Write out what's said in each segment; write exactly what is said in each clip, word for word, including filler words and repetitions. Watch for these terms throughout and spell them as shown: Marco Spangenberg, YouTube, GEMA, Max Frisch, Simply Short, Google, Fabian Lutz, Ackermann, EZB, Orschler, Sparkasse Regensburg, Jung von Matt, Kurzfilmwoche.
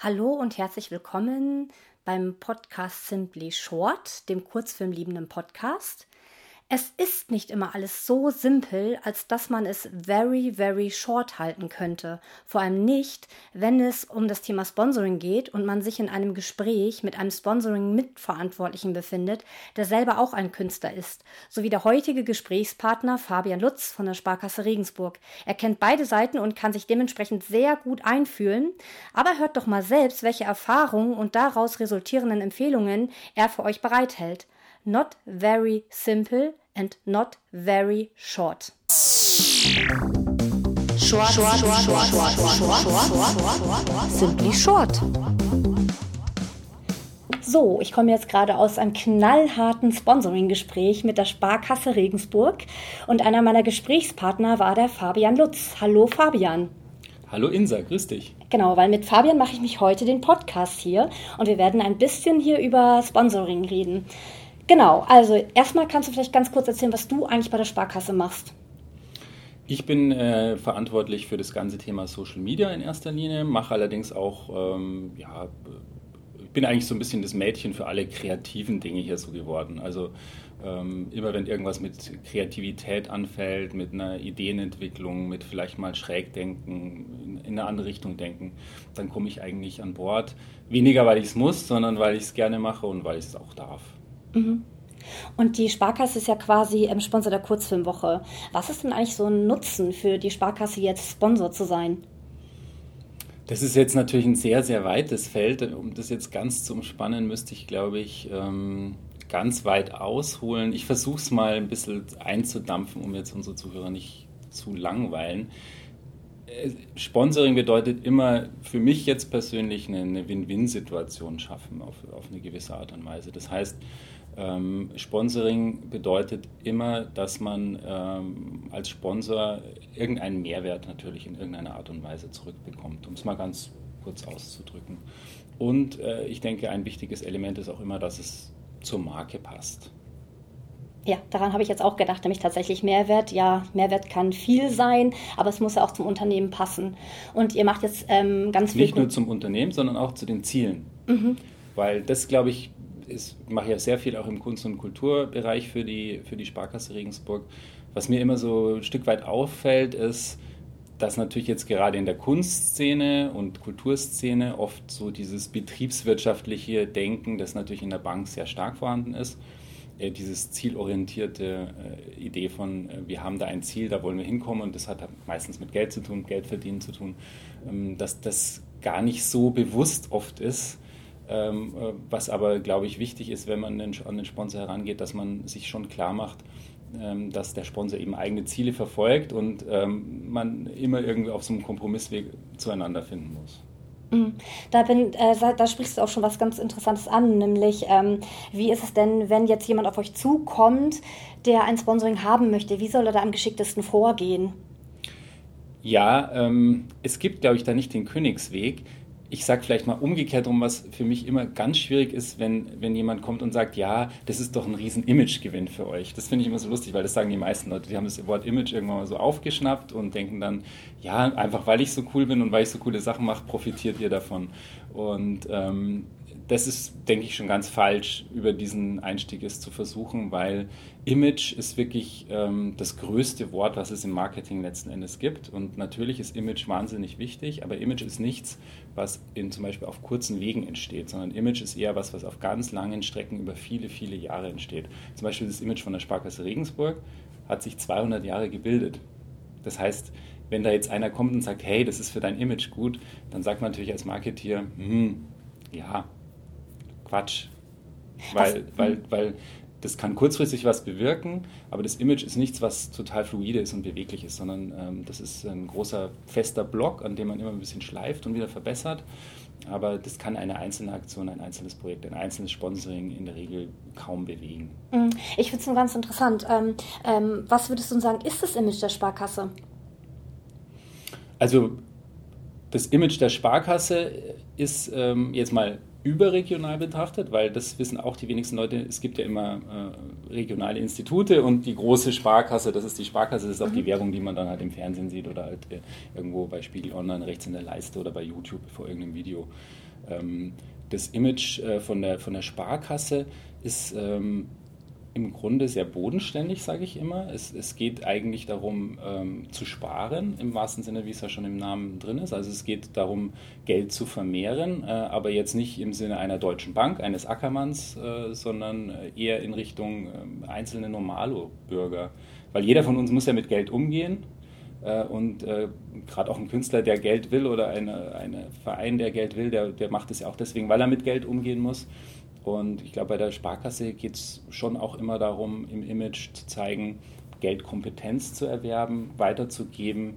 Hallo und herzlich willkommen beim Podcast Simply Short, dem kurzfilmliebenden Podcast. Es ist nicht immer alles so simpel, als dass man es very, very short halten könnte. Vor allem nicht, wenn es um das Thema Sponsoring geht und man sich in einem Gespräch mit einem Sponsoring-Mitverantwortlichen befindet, der selber auch ein Künstler ist, sowie der heutige Gesprächspartner Fabian Lutz von der Sparkasse Regensburg. Er kennt beide Seiten und kann sich dementsprechend sehr gut einfühlen, aber hört doch mal selbst, welche Erfahrungen und daraus resultierenden Empfehlungen er für euch bereithält. Not very simple and not very short. Short, short, short, short, short, short, short. Simply short. So, ich komme jetzt gerade aus einem knallharten Sponsoring-Gespräch mit der Sparkasse Regensburg und einer meiner Gesprächspartner war der Fabian Lutz. Hallo Fabian. Hallo Insa, grüß dich. Genau, weil mit Fabian mache ich mich heute den Podcast hier und wir werden ein bisschen hier über Sponsoring reden. Genau, also erstmal kannst du vielleicht ganz kurz erzählen, was du eigentlich bei der Sparkasse machst. Ich bin äh, verantwortlich für das ganze Thema Social Media in erster Linie, mache allerdings auch, ähm, ja, ich bin eigentlich so ein bisschen das Mädchen für alle kreativen Dinge hier so geworden. Also ähm, immer wenn irgendwas mit Kreativität anfällt, mit einer Ideenentwicklung, mit vielleicht mal Schrägdenken, in, in eine andere Richtung denken, dann komme ich eigentlich an Bord. Weniger, weil ich es muss, sondern weil ich es gerne mache und weil ich es auch darf. Und die Sparkasse ist ja quasi ähm, Sponsor der Kurzfilmwoche. Was ist denn eigentlich so ein Nutzen für die Sparkasse, jetzt Sponsor zu sein? Das ist jetzt natürlich ein sehr, sehr weites Feld. Um das jetzt ganz zu umspannen, müsste ich, glaube ich, ähm, ganz weit ausholen. Ich versuche es mal ein bisschen einzudampfen, um jetzt unsere Zuhörer nicht zu langweilen. Sponsoring bedeutet immer für mich jetzt persönlich eine Win-Win-Situation schaffen, auf, auf eine gewisse Art und Weise. Das heißt, ähm, Sponsoring bedeutet immer, dass man ähm, als Sponsor irgendeinen Mehrwert natürlich in irgendeiner Art und Weise zurückbekommt, um es mal ganz kurz auszudrücken. Und äh, ich denke, ein wichtiges Element ist auch immer, dass es zur Marke passt. Ja, daran habe ich jetzt auch gedacht, nämlich tatsächlich Mehrwert. Ja, Mehrwert kann viel sein, aber es muss ja auch zum Unternehmen passen. Und ihr macht jetzt ähm, ganz viel... Nicht nur zum Unternehmen, sondern auch zu den Zielen. Mhm. Weil das, glaube ich, ist, mache ich ja sehr viel auch im Kunst- und Kulturbereich für die, für die Sparkasse Regensburg. Was mir immer so ein Stück weit auffällt, ist, dass natürlich jetzt gerade in der Kunstszene und Kulturszene oft so dieses betriebswirtschaftliche Denken, das natürlich in der Bank sehr stark vorhanden ist, dieses zielorientierte äh, Idee von, äh, wir haben da ein Ziel, da wollen wir hinkommen und das hat meistens mit Geld zu tun, Geld verdienen zu tun, ähm, dass das gar nicht so bewusst oft ist, ähm, äh, was aber, glaube ich, wichtig ist, wenn man den, an den Sponsor herangeht, dass man sich schon klar macht, ähm, dass der Sponsor eben eigene Ziele verfolgt und ähm, man immer irgendwie auf so einem Kompromissweg zueinander finden muss. Da, bin, äh, da sprichst du auch schon was ganz Interessantes an, nämlich ähm, wie ist es denn, wenn jetzt jemand auf euch zukommt, der ein Sponsoring haben möchte, wie soll er da am geschicktesten vorgehen? Ja, ähm, es gibt, glaube ich, da nicht den Königsweg. Ich sage vielleicht mal umgekehrt rum, was für mich immer ganz schwierig ist, wenn, wenn jemand kommt und sagt, ja, das ist doch ein riesen Imagegewinn für euch. Das finde ich immer so lustig, weil das sagen die meisten Leute. Die haben das Wort Image irgendwann mal so aufgeschnappt und denken dann, ja, einfach weil ich so cool bin und weil ich so coole Sachen mache, profitiert ihr davon. Und ähm, das ist, denke ich, schon ganz falsch, über diesen Einstieg ist zu versuchen, weil Image ist wirklich ähm, das größte Wort, was es im Marketing letzten Endes gibt. Und natürlich ist Image wahnsinnig wichtig, aber Image ist nichts, was in, zum Beispiel auf kurzen Wegen entsteht, sondern Image ist eher was, was auf ganz langen Strecken über viele, viele Jahre entsteht. Zum Beispiel das Image von der Sparkasse Regensburg hat sich zweihundert Jahre gebildet. Das heißt, wenn da jetzt einer kommt und sagt, hey, das ist für dein Image gut, dann sagt man natürlich als Marketeer, hm, ja, Quatsch, weil, weil, weil das kann kurzfristig was bewirken, aber das Image ist nichts, was total fluide ist und beweglich ist, sondern ähm, das ist ein großer, fester Block, an dem man immer ein bisschen schleift und wieder verbessert, aber das kann eine einzelne Aktion, ein einzelnes Projekt, ein einzelnes Sponsoring in der Regel kaum bewegen. Ich finde es nur ganz interessant. Ähm, ähm, was würdest du sagen, ist das Image der Sparkasse? Also das Image der Sparkasse ist ähm, jetzt mal überregional betrachtet, weil das wissen auch die wenigsten Leute, es gibt ja immer äh, regionale Institute und die große Sparkasse, das ist die Sparkasse, das ist auch mhm. die Werbung, die man dann halt im Fernsehen sieht oder halt äh, irgendwo bei Spiegel Online rechts in der Leiste oder bei YouTube vor irgendeinem Video. Ähm, das Image äh, von der, von der Sparkasse ist ähm, im Grunde sehr bodenständig, sage ich immer. Es, es geht eigentlich darum, ähm, zu sparen, im wahrsten Sinne, wie es ja schon im Namen drin ist. Also es geht darum, Geld zu vermehren, äh, aber jetzt nicht im Sinne einer deutschen Bank, eines Ackermanns, äh, sondern eher in Richtung äh, einzelne Normalo-Bürger. Weil jeder von uns muss ja mit Geld umgehen. Und äh, gerade auch ein Künstler, der Geld will oder ein eine Verein, der Geld will, der, der macht es ja auch deswegen, weil er mit Geld umgehen muss. Und ich glaube, bei der Sparkasse geht es schon auch immer darum, im Image zu zeigen, Geldkompetenz zu erwerben, weiterzugeben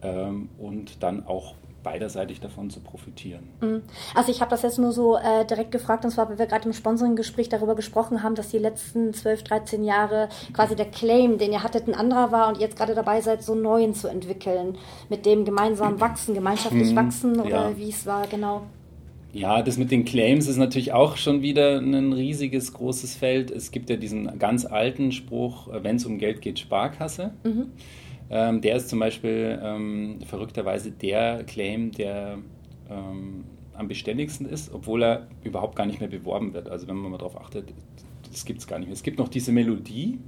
ähm, und dann auch beiderseitig davon zu profitieren. Also ich habe das jetzt nur so äh, direkt gefragt, und zwar, weil wir gerade im Sponsoring-Gespräch darüber gesprochen haben, dass die letzten zwölf, dreizehn Jahre quasi der Claim, den ihr hattet, ein anderer war und ihr jetzt gerade dabei seid, so einen neuen zu entwickeln, mit dem gemeinsam wachsen, gemeinschaftlich wachsen oder ja. wie es war, genau. Ja, das mit den Claims ist natürlich auch schon wieder ein riesiges, großes Feld. Es gibt ja diesen ganz alten Spruch, wenn es um Geld geht, Sparkasse. Mhm. Ähm, der ist zum Beispiel ähm, verrückterweise der Claim, der ähm, am beständigsten ist, obwohl er überhaupt gar nicht mehr beworben wird. Also wenn man mal darauf achtet, das gibt es gar nicht mehr. Es gibt noch diese Melodie,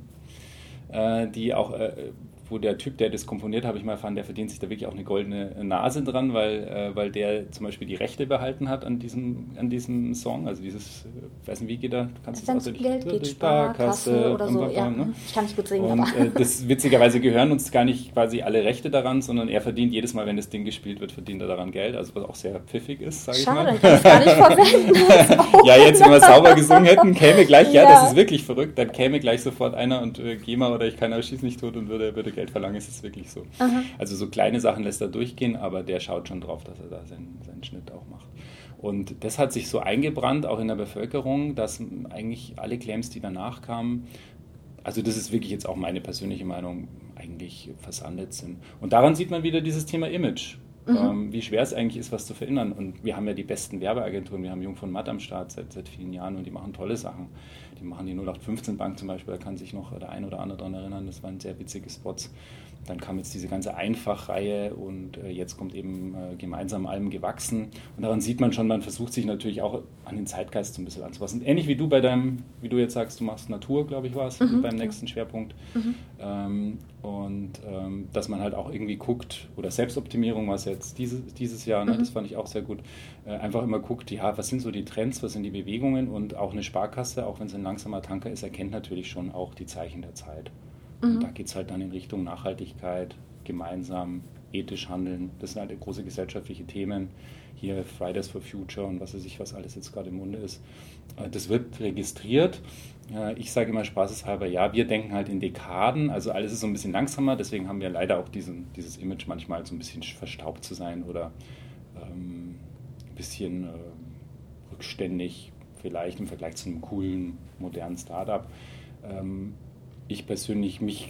äh, die auch, äh, wo der Typ, der das komponiert, habe ich mal erfahren, der verdient sich da wirklich auch eine goldene Nase dran, weil, äh, weil der zum Beispiel die Rechte behalten hat an diesem, an diesem Song. Also dieses, ich weiß nicht, wie geht da? Kannst das Geld also geht Sparkasse oder so. Bam, bam, ja, ne? Ich kann nicht gut singen, und, aber... Äh, das, witzigerweise gehören uns gar nicht quasi alle Rechte daran, sondern er verdient jedes Mal, wenn das Ding gespielt wird, verdient er daran Geld, also was auch sehr pfiffig ist, sage ich mal. Schade, das kann ich verwenden. Ja, jetzt, wenn wir sauber gesungen hätten, käme gleich, ja, ja, das ist wirklich verrückt, dann käme gleich sofort einer und äh, G E M A oder ich kann aber schieß nicht tot und würde, würde Geld verlangen, ist es wirklich so. Aha. Also so kleine Sachen lässt er durchgehen, aber der schaut schon drauf, dass er da seinen, seinen Schnitt auch macht. Und das hat sich so eingebrannt, auch in der Bevölkerung, dass eigentlich alle Claims, die danach kamen, also das ist wirklich jetzt auch meine persönliche Meinung, eigentlich versandet sind. Und daran sieht man wieder dieses Thema Image. Mhm. Ähm, wie schwer es eigentlich ist, was zu verändern. Und wir haben ja die besten Werbeagenturen. Wir haben Jung von Matt am Start seit, seit vielen Jahren und die machen tolle Sachen. Die machen die null acht fünfzehn Bank zum Beispiel, da kann sich noch der ein oder andere daran erinnern. Das waren sehr witzige Spots. Dann kam jetzt diese ganze Einfachreihe und äh, jetzt kommt eben äh, gemeinsam allem gewachsen. Und daran sieht man schon, man versucht sich natürlich auch an den Zeitgeist so ein bisschen anzupassen. Ähnlich wie du bei deinem, wie du jetzt sagst, du machst Natur, glaube ich, war es, mhm, beim nächsten Schwerpunkt. Mhm. Ähm, und ähm, dass man halt auch irgendwie guckt, oder Selbstoptimierung war es jetzt dieses, dieses Jahr, ne? Mhm. Das fand ich auch sehr gut, äh, einfach immer guckt, ja, was sind so die Trends, was sind die Bewegungen und auch eine Sparkasse, auch wenn es ein langsamer Tanker ist, erkennt natürlich schon auch die Zeichen der Zeit. Und mhm. da geht es halt dann in Richtung Nachhaltigkeit, gemeinsam, ethisch handeln. Das sind halt große gesellschaftliche Themen. Hier Fridays for Future und was weiß ich, was alles jetzt gerade im Munde ist. Das wird registriert. Ich sage immer spaßeshalber, ja, wir denken halt in Dekaden. Also alles ist so ein bisschen langsamer. Deswegen haben wir leider auch diesen, dieses Image manchmal so ein bisschen verstaubt zu sein oder ähm, ein bisschen äh, rückständig vielleicht im Vergleich zu einem coolen, modernen Startup. Ähm, Ich persönlich, mich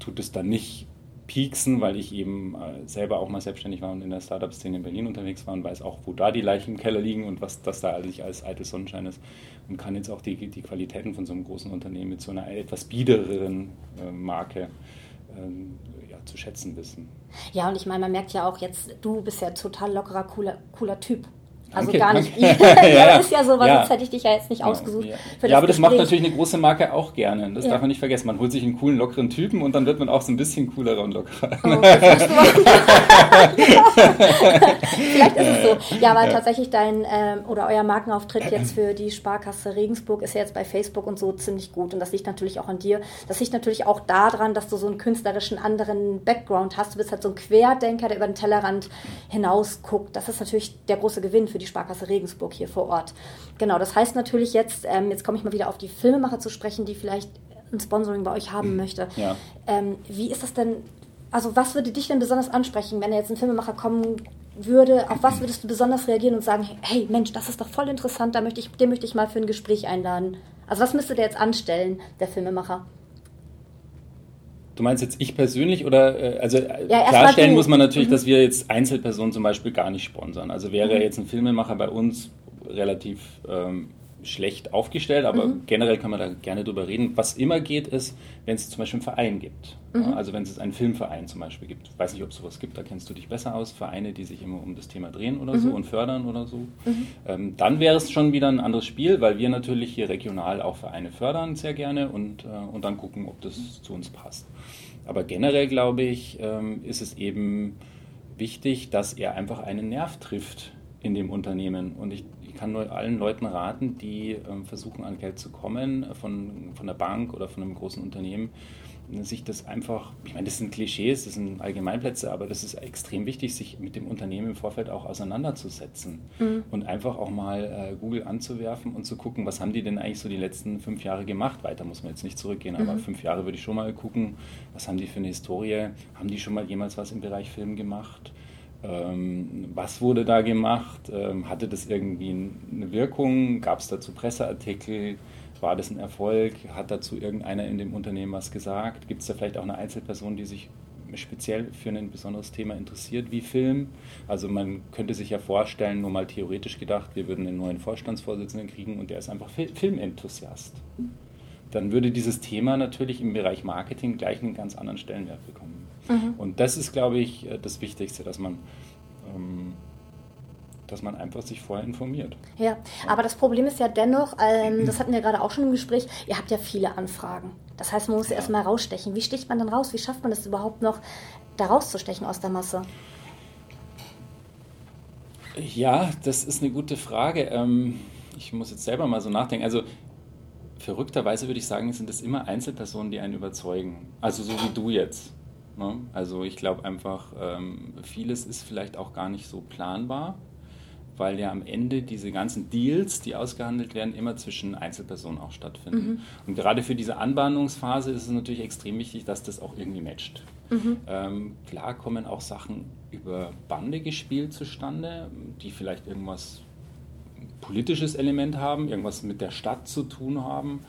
tut es dann nicht pieksen, weil ich eben äh, selber auch mal selbstständig war und in der Startup-Szene in Berlin unterwegs war und weiß auch, wo da die Leichen im Keller liegen und was das da alles, alles eitel Sonnenschein ist und kann jetzt auch die, die Qualitäten von so einem großen Unternehmen mit so einer etwas biedereren äh, Marke ähm, ja, zu schätzen wissen. Ja, und ich meine, man merkt ja auch jetzt, du bist ja total lockerer, cooler, cooler Typ. Also okay, gar nicht. Okay. Ja, das ist ja so, weil ja. sonst hätte ich dich ja jetzt nicht ja. ausgesucht. Ja, für das ja aber das Gespräch. Macht natürlich eine große Marke auch gerne. Das ja. darf man nicht vergessen. Man holt sich einen coolen, lockeren Typen und dann wird man auch so ein bisschen coolerer und lockerer. Oh, vielleicht ist ja, es so. Ja, weil ja. tatsächlich dein ähm, oder euer Markenauftritt jetzt für die Sparkasse Regensburg ist ja jetzt bei Facebook und so ziemlich gut. Und das liegt natürlich auch an dir. Das liegt natürlich auch daran, dass du so einen künstlerischen anderen Background hast. Du bist halt so ein Querdenker, der über den Tellerrand hinaus guckt. Das ist natürlich der große Gewinn für die die Sparkasse Regensburg hier vor Ort. Genau, das heißt natürlich jetzt, ähm, jetzt komme ich mal wieder auf die Filmemacher zu sprechen, die vielleicht ein Sponsoring bei euch haben möchte. Ja. Ähm, wie ist das denn, also was würde dich denn besonders ansprechen, wenn jetzt ein Filmemacher kommen würde, auf was würdest du besonders reagieren und sagen, hey Mensch, das ist doch voll interessant, da möchte ich, den möchte ich mal für ein Gespräch einladen. Also was müsste der jetzt anstellen, der Filmemacher? Du meinst jetzt ich persönlich oder, also ja, klarstellen muss man natürlich, mhm. dass wir jetzt Einzelpersonen zum Beispiel gar nicht sponsern. Also wäre mhm. jetzt ein Filmemacher bei uns relativ ähm, schlecht aufgestellt, aber mhm. generell kann man da gerne drüber reden. Was immer geht ist, wenn es zum Beispiel einen Verein gibt. Mhm. Also wenn es einen Filmverein zum Beispiel gibt. Ich weiß nicht, ob es sowas gibt, da kennst du dich besser aus. Vereine, die sich immer um das Thema drehen oder mhm. so und fördern oder so. Mhm. Ähm, dann wäre es schon wieder ein anderes Spiel, weil wir natürlich hier regional auch Vereine fördern sehr gerne und, äh, und dann gucken, ob das mhm. zu uns passt. Aber generell, glaube ich, ähm, ist es eben wichtig, dass er einfach einen Nerv trifft in dem Unternehmen. Und ich Ich kann nur allen Leuten raten, die versuchen, an Geld zu kommen, von, von der Bank oder von einem großen Unternehmen, sich das einfach, ich meine, das sind Klischees, das sind Allgemeinplätze, aber das ist extrem wichtig, sich mit dem Unternehmen im Vorfeld auch auseinanderzusetzen mhm. und einfach auch mal äh, Google anzuwerfen und zu gucken, was haben die denn eigentlich so die letzten fünf Jahre gemacht? Weiter muss man jetzt nicht zurückgehen, aber mhm. fünf Jahre würde ich schon mal gucken, was haben die für eine Historie? Haben die schon mal jemals was im Bereich Film gemacht? Was wurde da gemacht? Hatte das irgendwie eine Wirkung? Gab es dazu Presseartikel? War das ein Erfolg? Hat dazu irgendeiner in dem Unternehmen was gesagt? Gibt es da vielleicht auch eine Einzelperson, die sich speziell für ein besonderes Thema interessiert, wie Film? Also man könnte sich ja vorstellen, nur mal theoretisch gedacht, wir würden einen neuen Vorstandsvorsitzenden kriegen und der ist einfach Filmenthusiast. Dann würde dieses Thema natürlich im Bereich Marketing gleich einen ganz anderen Stellenwert bekommen. Mhm. Und das ist, glaube ich, das Wichtigste, dass man, ähm, dass man einfach sich vorher informiert. Ja, ja, aber das Problem ist ja dennoch, ähm, das hatten wir gerade auch schon im Gespräch, ihr habt ja viele Anfragen. Das heißt, man muss ja erst mal rausstechen. Wie sticht man denn raus? Wie schafft man das überhaupt noch, da rauszustechen aus der Masse? Ja, das ist eine gute Frage. Ähm, ich muss jetzt selber mal so nachdenken. Also verrückterweise würde ich sagen, sind es immer Einzelpersonen, die einen überzeugen. Also so wie du jetzt. Ne? Also ich glaube einfach, ähm, vieles ist vielleicht auch gar nicht so planbar, weil ja am Ende diese ganzen Deals, die ausgehandelt werden, immer zwischen Einzelpersonen auch stattfinden. Mhm. Und gerade für diese Anbahnungsphase ist es natürlich extrem wichtig, dass das auch irgendwie matcht. Mhm. Ähm, klar kommen auch Sachen über Bande gespielt zustande, die vielleicht irgendwas politisches Element haben, irgendwas mit der Stadt zu tun haben.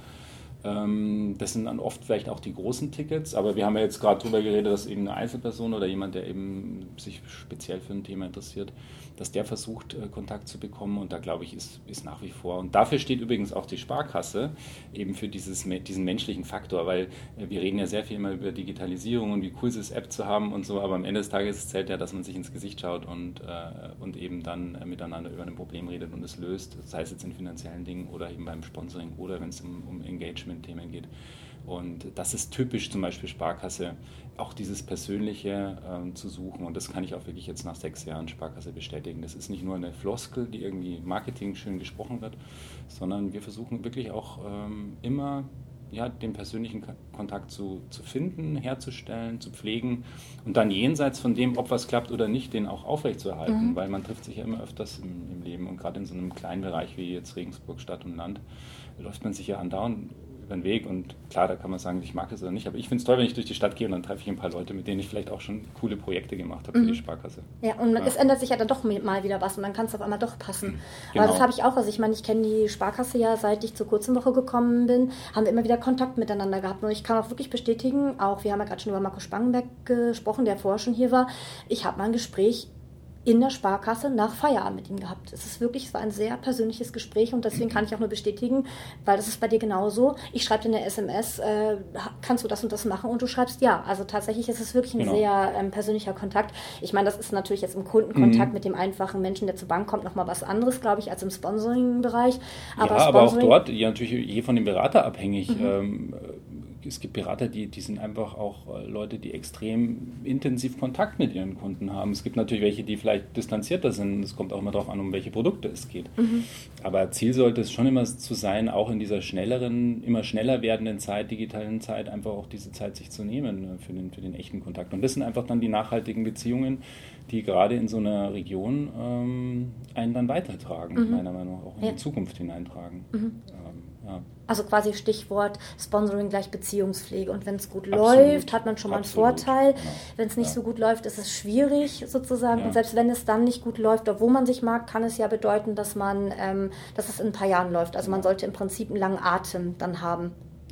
Das sind dann oft vielleicht auch die großen Tickets, aber wir haben ja jetzt gerade darüber geredet, dass eben eine Einzelperson oder jemand, der eben sich speziell für ein Thema interessiert, dass der versucht, Kontakt zu bekommen und da, glaube ich, ist, ist nach wie vor. Und dafür steht übrigens auch die Sparkasse, eben für dieses, diesen menschlichen Faktor, weil wir reden ja sehr viel immer über Digitalisierung und wie cool es ist, App zu haben und so, aber am Ende des Tages zählt ja, dass man sich ins Gesicht schaut und, und eben dann miteinander über ein Problem redet und es löst, sei es jetzt in finanziellen Dingen oder eben beim Sponsoring oder wenn es um, um Engagement Themen geht. Und das ist typisch zum Beispiel Sparkasse, auch dieses Persönliche ähm, zu suchen. Und das kann ich auch wirklich jetzt nach sechs Jahren Sparkasse bestätigen. Das ist nicht nur eine Floskel, die irgendwie Marketing schön gesprochen wird, sondern wir versuchen wirklich auch ähm, immer ja, den persönlichen Kontakt zu, zu finden, herzustellen, zu pflegen und dann jenseits von dem, ob was klappt oder nicht, den auch aufrechtzuerhalten, mhm. weil man trifft sich ja immer öfters im, im Leben und gerade in so einem kleinen Bereich wie jetzt Regensburg, Stadt und Land, läuft man sich ja andauernd über den Weg und klar, da kann man sagen, ich mag es oder nicht, aber ich finde es toll, wenn ich durch die Stadt gehe und dann treffe ich ein paar Leute, mit denen ich vielleicht auch schon coole Projekte gemacht habe mhm. für die Sparkasse. Ja, und ja. es ändert sich ja dann doch mal wieder was und dann kann es auf einmal doch passen. Genau. Aber das habe ich auch, also ich meine, ich kenne die Sparkasse ja, seit ich zur Kurzfilmwoche gekommen bin, haben wir immer wieder Kontakt miteinander gehabt und ich kann auch wirklich bestätigen, auch wir haben ja gerade schon über Marco Spangenberg gesprochen, der vorher schon hier war, ich habe mal ein Gespräch in der Sparkasse nach Feierabend mit ihm gehabt. Es ist wirklich, es war ein sehr persönliches Gespräch und deswegen kann ich auch nur bestätigen, weil das ist bei dir genauso. Ich schreibe dir eine S M S, äh, kannst du das und das machen und du schreibst ja. Also tatsächlich ist es wirklich ein genau. sehr ähm, persönlicher Kontakt. Ich meine, das ist natürlich jetzt im Kundenkontakt mhm. mit dem einfachen Menschen, der zur Bank kommt, nochmal was anderes, glaube ich, als im Sponsoring-Bereich. Aber ja, Sponsoring- aber auch dort, ja, natürlich je von dem Berater abhängig. Mhm. Ähm, Es gibt Berater, die, die sind einfach auch Leute, die extrem intensiv Kontakt mit ihren Kunden haben. Es gibt natürlich welche, die vielleicht distanzierter sind. Es kommt auch immer darauf an, um welche Produkte es geht. Mhm. Aber Ziel sollte es schon immer zu sein, auch in dieser schnelleren, immer schneller werdenden Zeit, digitalen Zeit, einfach auch diese Zeit sich zu nehmen für den, für den echten Kontakt. Und das sind einfach dann die nachhaltigen Beziehungen, die gerade in so einer Region ähm, einen dann weitertragen, mhm. meiner Meinung nach auch in ja. die Zukunft hineintragen. Mhm. Ähm, ja. Also quasi Stichwort Sponsoring gleich Beziehungspflege. Und wenn es gut Absolut. läuft, hat man schon mal einen Absolut. Vorteil. Ja. Wenn es nicht ja. so gut läuft, ist es schwierig sozusagen. Ja. Und selbst wenn es dann nicht gut läuft, obwohl man sich mag, kann es ja bedeuten, dass man, ähm, dass es in ein paar Jahren läuft. Also man sollte im Prinzip einen langen Atem dann haben.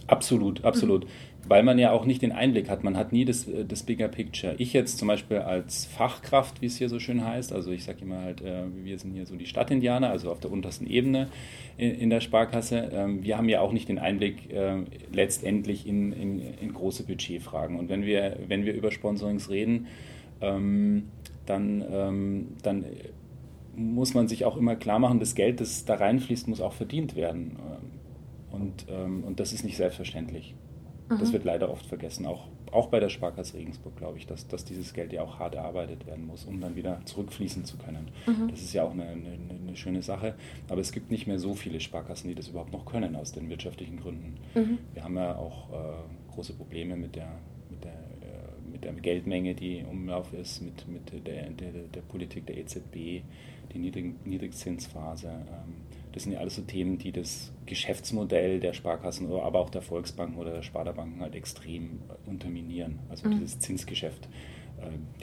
Absolut, absolut. Mhm. weil man ja auch nicht den Einblick hat. Man hat nie das, das Bigger Picture. Ich jetzt zum Beispiel als Fachkraft, wie es hier so schön heißt, also ich sage immer halt, wir sind hier so die Stadtindianer, also auf der untersten Ebene in der Sparkasse. Wir haben ja auch nicht den Einblick letztendlich in, in, in große Budgetfragen. Und wenn wir, wenn wir über Sponsorings reden, dann, dann muss man sich auch immer klar machen, das Geld, das da reinfließt, muss auch verdient werden. Und, und das ist nicht selbstverständlich. Das wird leider oft vergessen, auch, auch bei der Sparkasse Regensburg, glaube ich, dass, dass dieses Geld ja auch hart erarbeitet werden muss, um dann wieder zurückfließen zu können. Mhm. Das ist ja auch eine, eine, eine schöne Sache, aber es gibt nicht mehr so viele Sparkassen, die das überhaupt noch können, aus den wirtschaftlichen Gründen. Mhm. Wir haben ja auch äh, große Probleme mit der, mit, der, äh, mit der Geldmenge, die im Umlauf ist, mit, mit der, der, der Politik der E Z B, die niedrigen, Niedrigzinsphase. Ähm, Das sind ja alles so Themen, die das Geschäftsmodell der Sparkassen, oder aber auch der Volksbanken oder der Sparda-Banken halt extrem unterminieren. Also mhm. dieses Zinsgeschäft,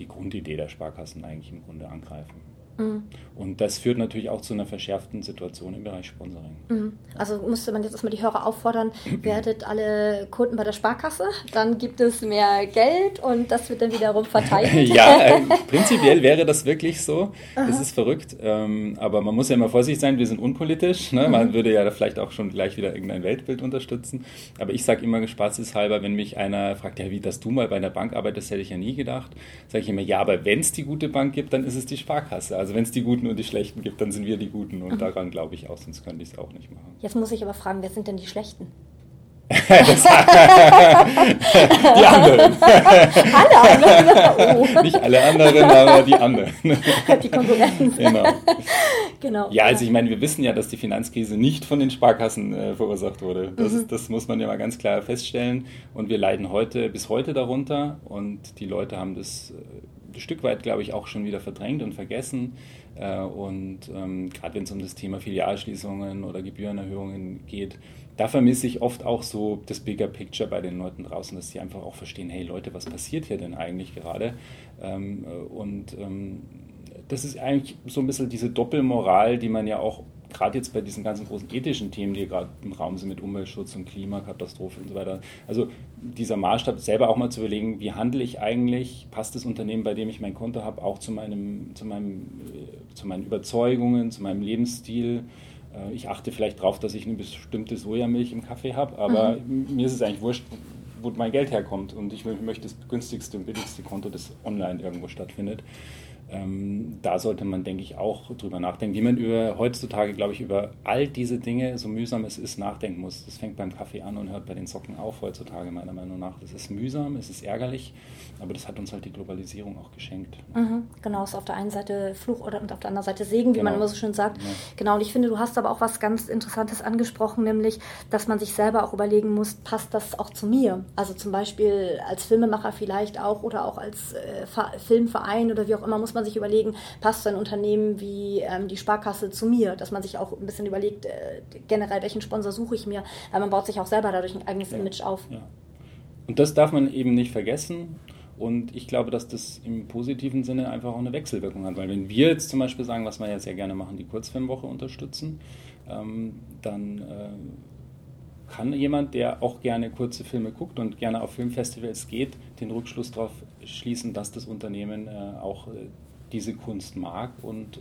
die Grundidee der Sparkassen eigentlich im Grunde angreifen. Mhm. Und das führt natürlich auch zu einer verschärften Situation im Bereich Sponsoring. Mhm. Also müsste man jetzt erstmal die Hörer auffordern, werdet alle Kunden bei der Sparkasse, dann gibt es mehr Geld und das wird dann wiederum verteilt. Ja, äh, prinzipiell wäre das wirklich so. Aha. Das ist verrückt, ähm, aber man muss ja immer vorsichtig sein, wir sind unpolitisch, ne? Mhm. Man würde ja vielleicht auch schon gleich wieder irgendein Weltbild unterstützen, aber ich sage immer spaßeshalber, wenn mich einer fragt, ja wie, dass du mal bei einer Bank arbeitest, hätte ich ja nie gedacht, sage ich immer, ja, aber wenn es die gute Bank gibt, dann ist es die Sparkasse, also Also wenn es die Guten und die Schlechten gibt, dann sind wir die Guten und mhm. daran glaube ich auch, sonst könnte ich es auch nicht machen. Jetzt muss ich aber fragen, wer sind denn die Schlechten? Die anderen. Alle anderen? Oh. Nicht alle anderen, aber die anderen. Die Konkurrenten. Genau. Genau. Ja, also ich meine, wir wissen ja, dass die Finanzkrise nicht von den Sparkassen äh, verursacht wurde. Das, mhm. das muss man ja mal ganz klar feststellen und wir leiden heute bis heute darunter und die Leute haben das... Äh, ein Stück weit, glaube ich, auch schon wieder verdrängt und vergessen. Und ähm, gerade wenn es um das Thema Filialschließungen oder Gebührenerhöhungen geht, da vermisse ich oft auch so das Bigger Picture bei den Leuten draußen, dass sie einfach auch verstehen, hey Leute, was passiert hier denn eigentlich gerade? Ähm, und ähm, das ist eigentlich so ein bisschen diese Doppelmoral, die man ja auch gerade jetzt bei diesen ganzen großen ethischen Themen, die gerade im Raum sind mit Umweltschutz und Klimakatastrophe und so weiter. Also dieser Maßstab, selber auch mal zu überlegen, wie handle ich eigentlich, passt das Unternehmen, bei dem ich mein Konto habe, auch zu, meinem, zu, meinem, zu meinen Überzeugungen, zu meinem Lebensstil. Ich achte vielleicht darauf, dass ich eine bestimmte Sojamilch im Kaffee habe, aber mhm. mir ist es eigentlich wurscht, wo mein Geld herkommt und ich möchte das günstigste und billigste Konto, das online irgendwo stattfindet. Ähm, da sollte man, denke ich, auch drüber nachdenken, wie man über heutzutage, glaube ich, über all diese Dinge, so mühsam es ist, nachdenken muss. Das fängt beim Kaffee an und hört bei den Socken auf heutzutage, meiner Meinung nach. Das ist mühsam, es ist ärgerlich, aber das hat uns halt die Globalisierung auch geschenkt. Mhm, genau, ist auf der einen Seite Fluch oder und auf der anderen Seite Segen, wie genau. man immer so schön sagt. Ja. Genau, und ich finde, du hast aber auch was ganz Interessantes angesprochen, nämlich, dass man sich selber auch überlegen muss, passt das auch zu mir? Also zum Beispiel als Filmemacher vielleicht auch oder auch als äh, Filmverein oder wie auch immer, muss man sich überlegen, passt so ein Unternehmen wie ähm, die Sparkasse zu mir, dass man sich auch ein bisschen überlegt, äh, generell welchen Sponsor suche ich mir, weil man baut sich auch selber dadurch ein eigenes ja. Image auf. Ja. Und das darf man eben nicht vergessen und ich glaube, dass das im positiven Sinne einfach auch eine Wechselwirkung hat, weil wenn wir jetzt zum Beispiel sagen, was wir ja sehr gerne machen, die Kurzfilmwoche unterstützen, ähm, dann äh, kann jemand, der auch gerne kurze Filme guckt und gerne auf Filmfestivals geht, den Rückschluss darauf schließen, dass das Unternehmen äh, auch äh, diese Kunst mag und, äh,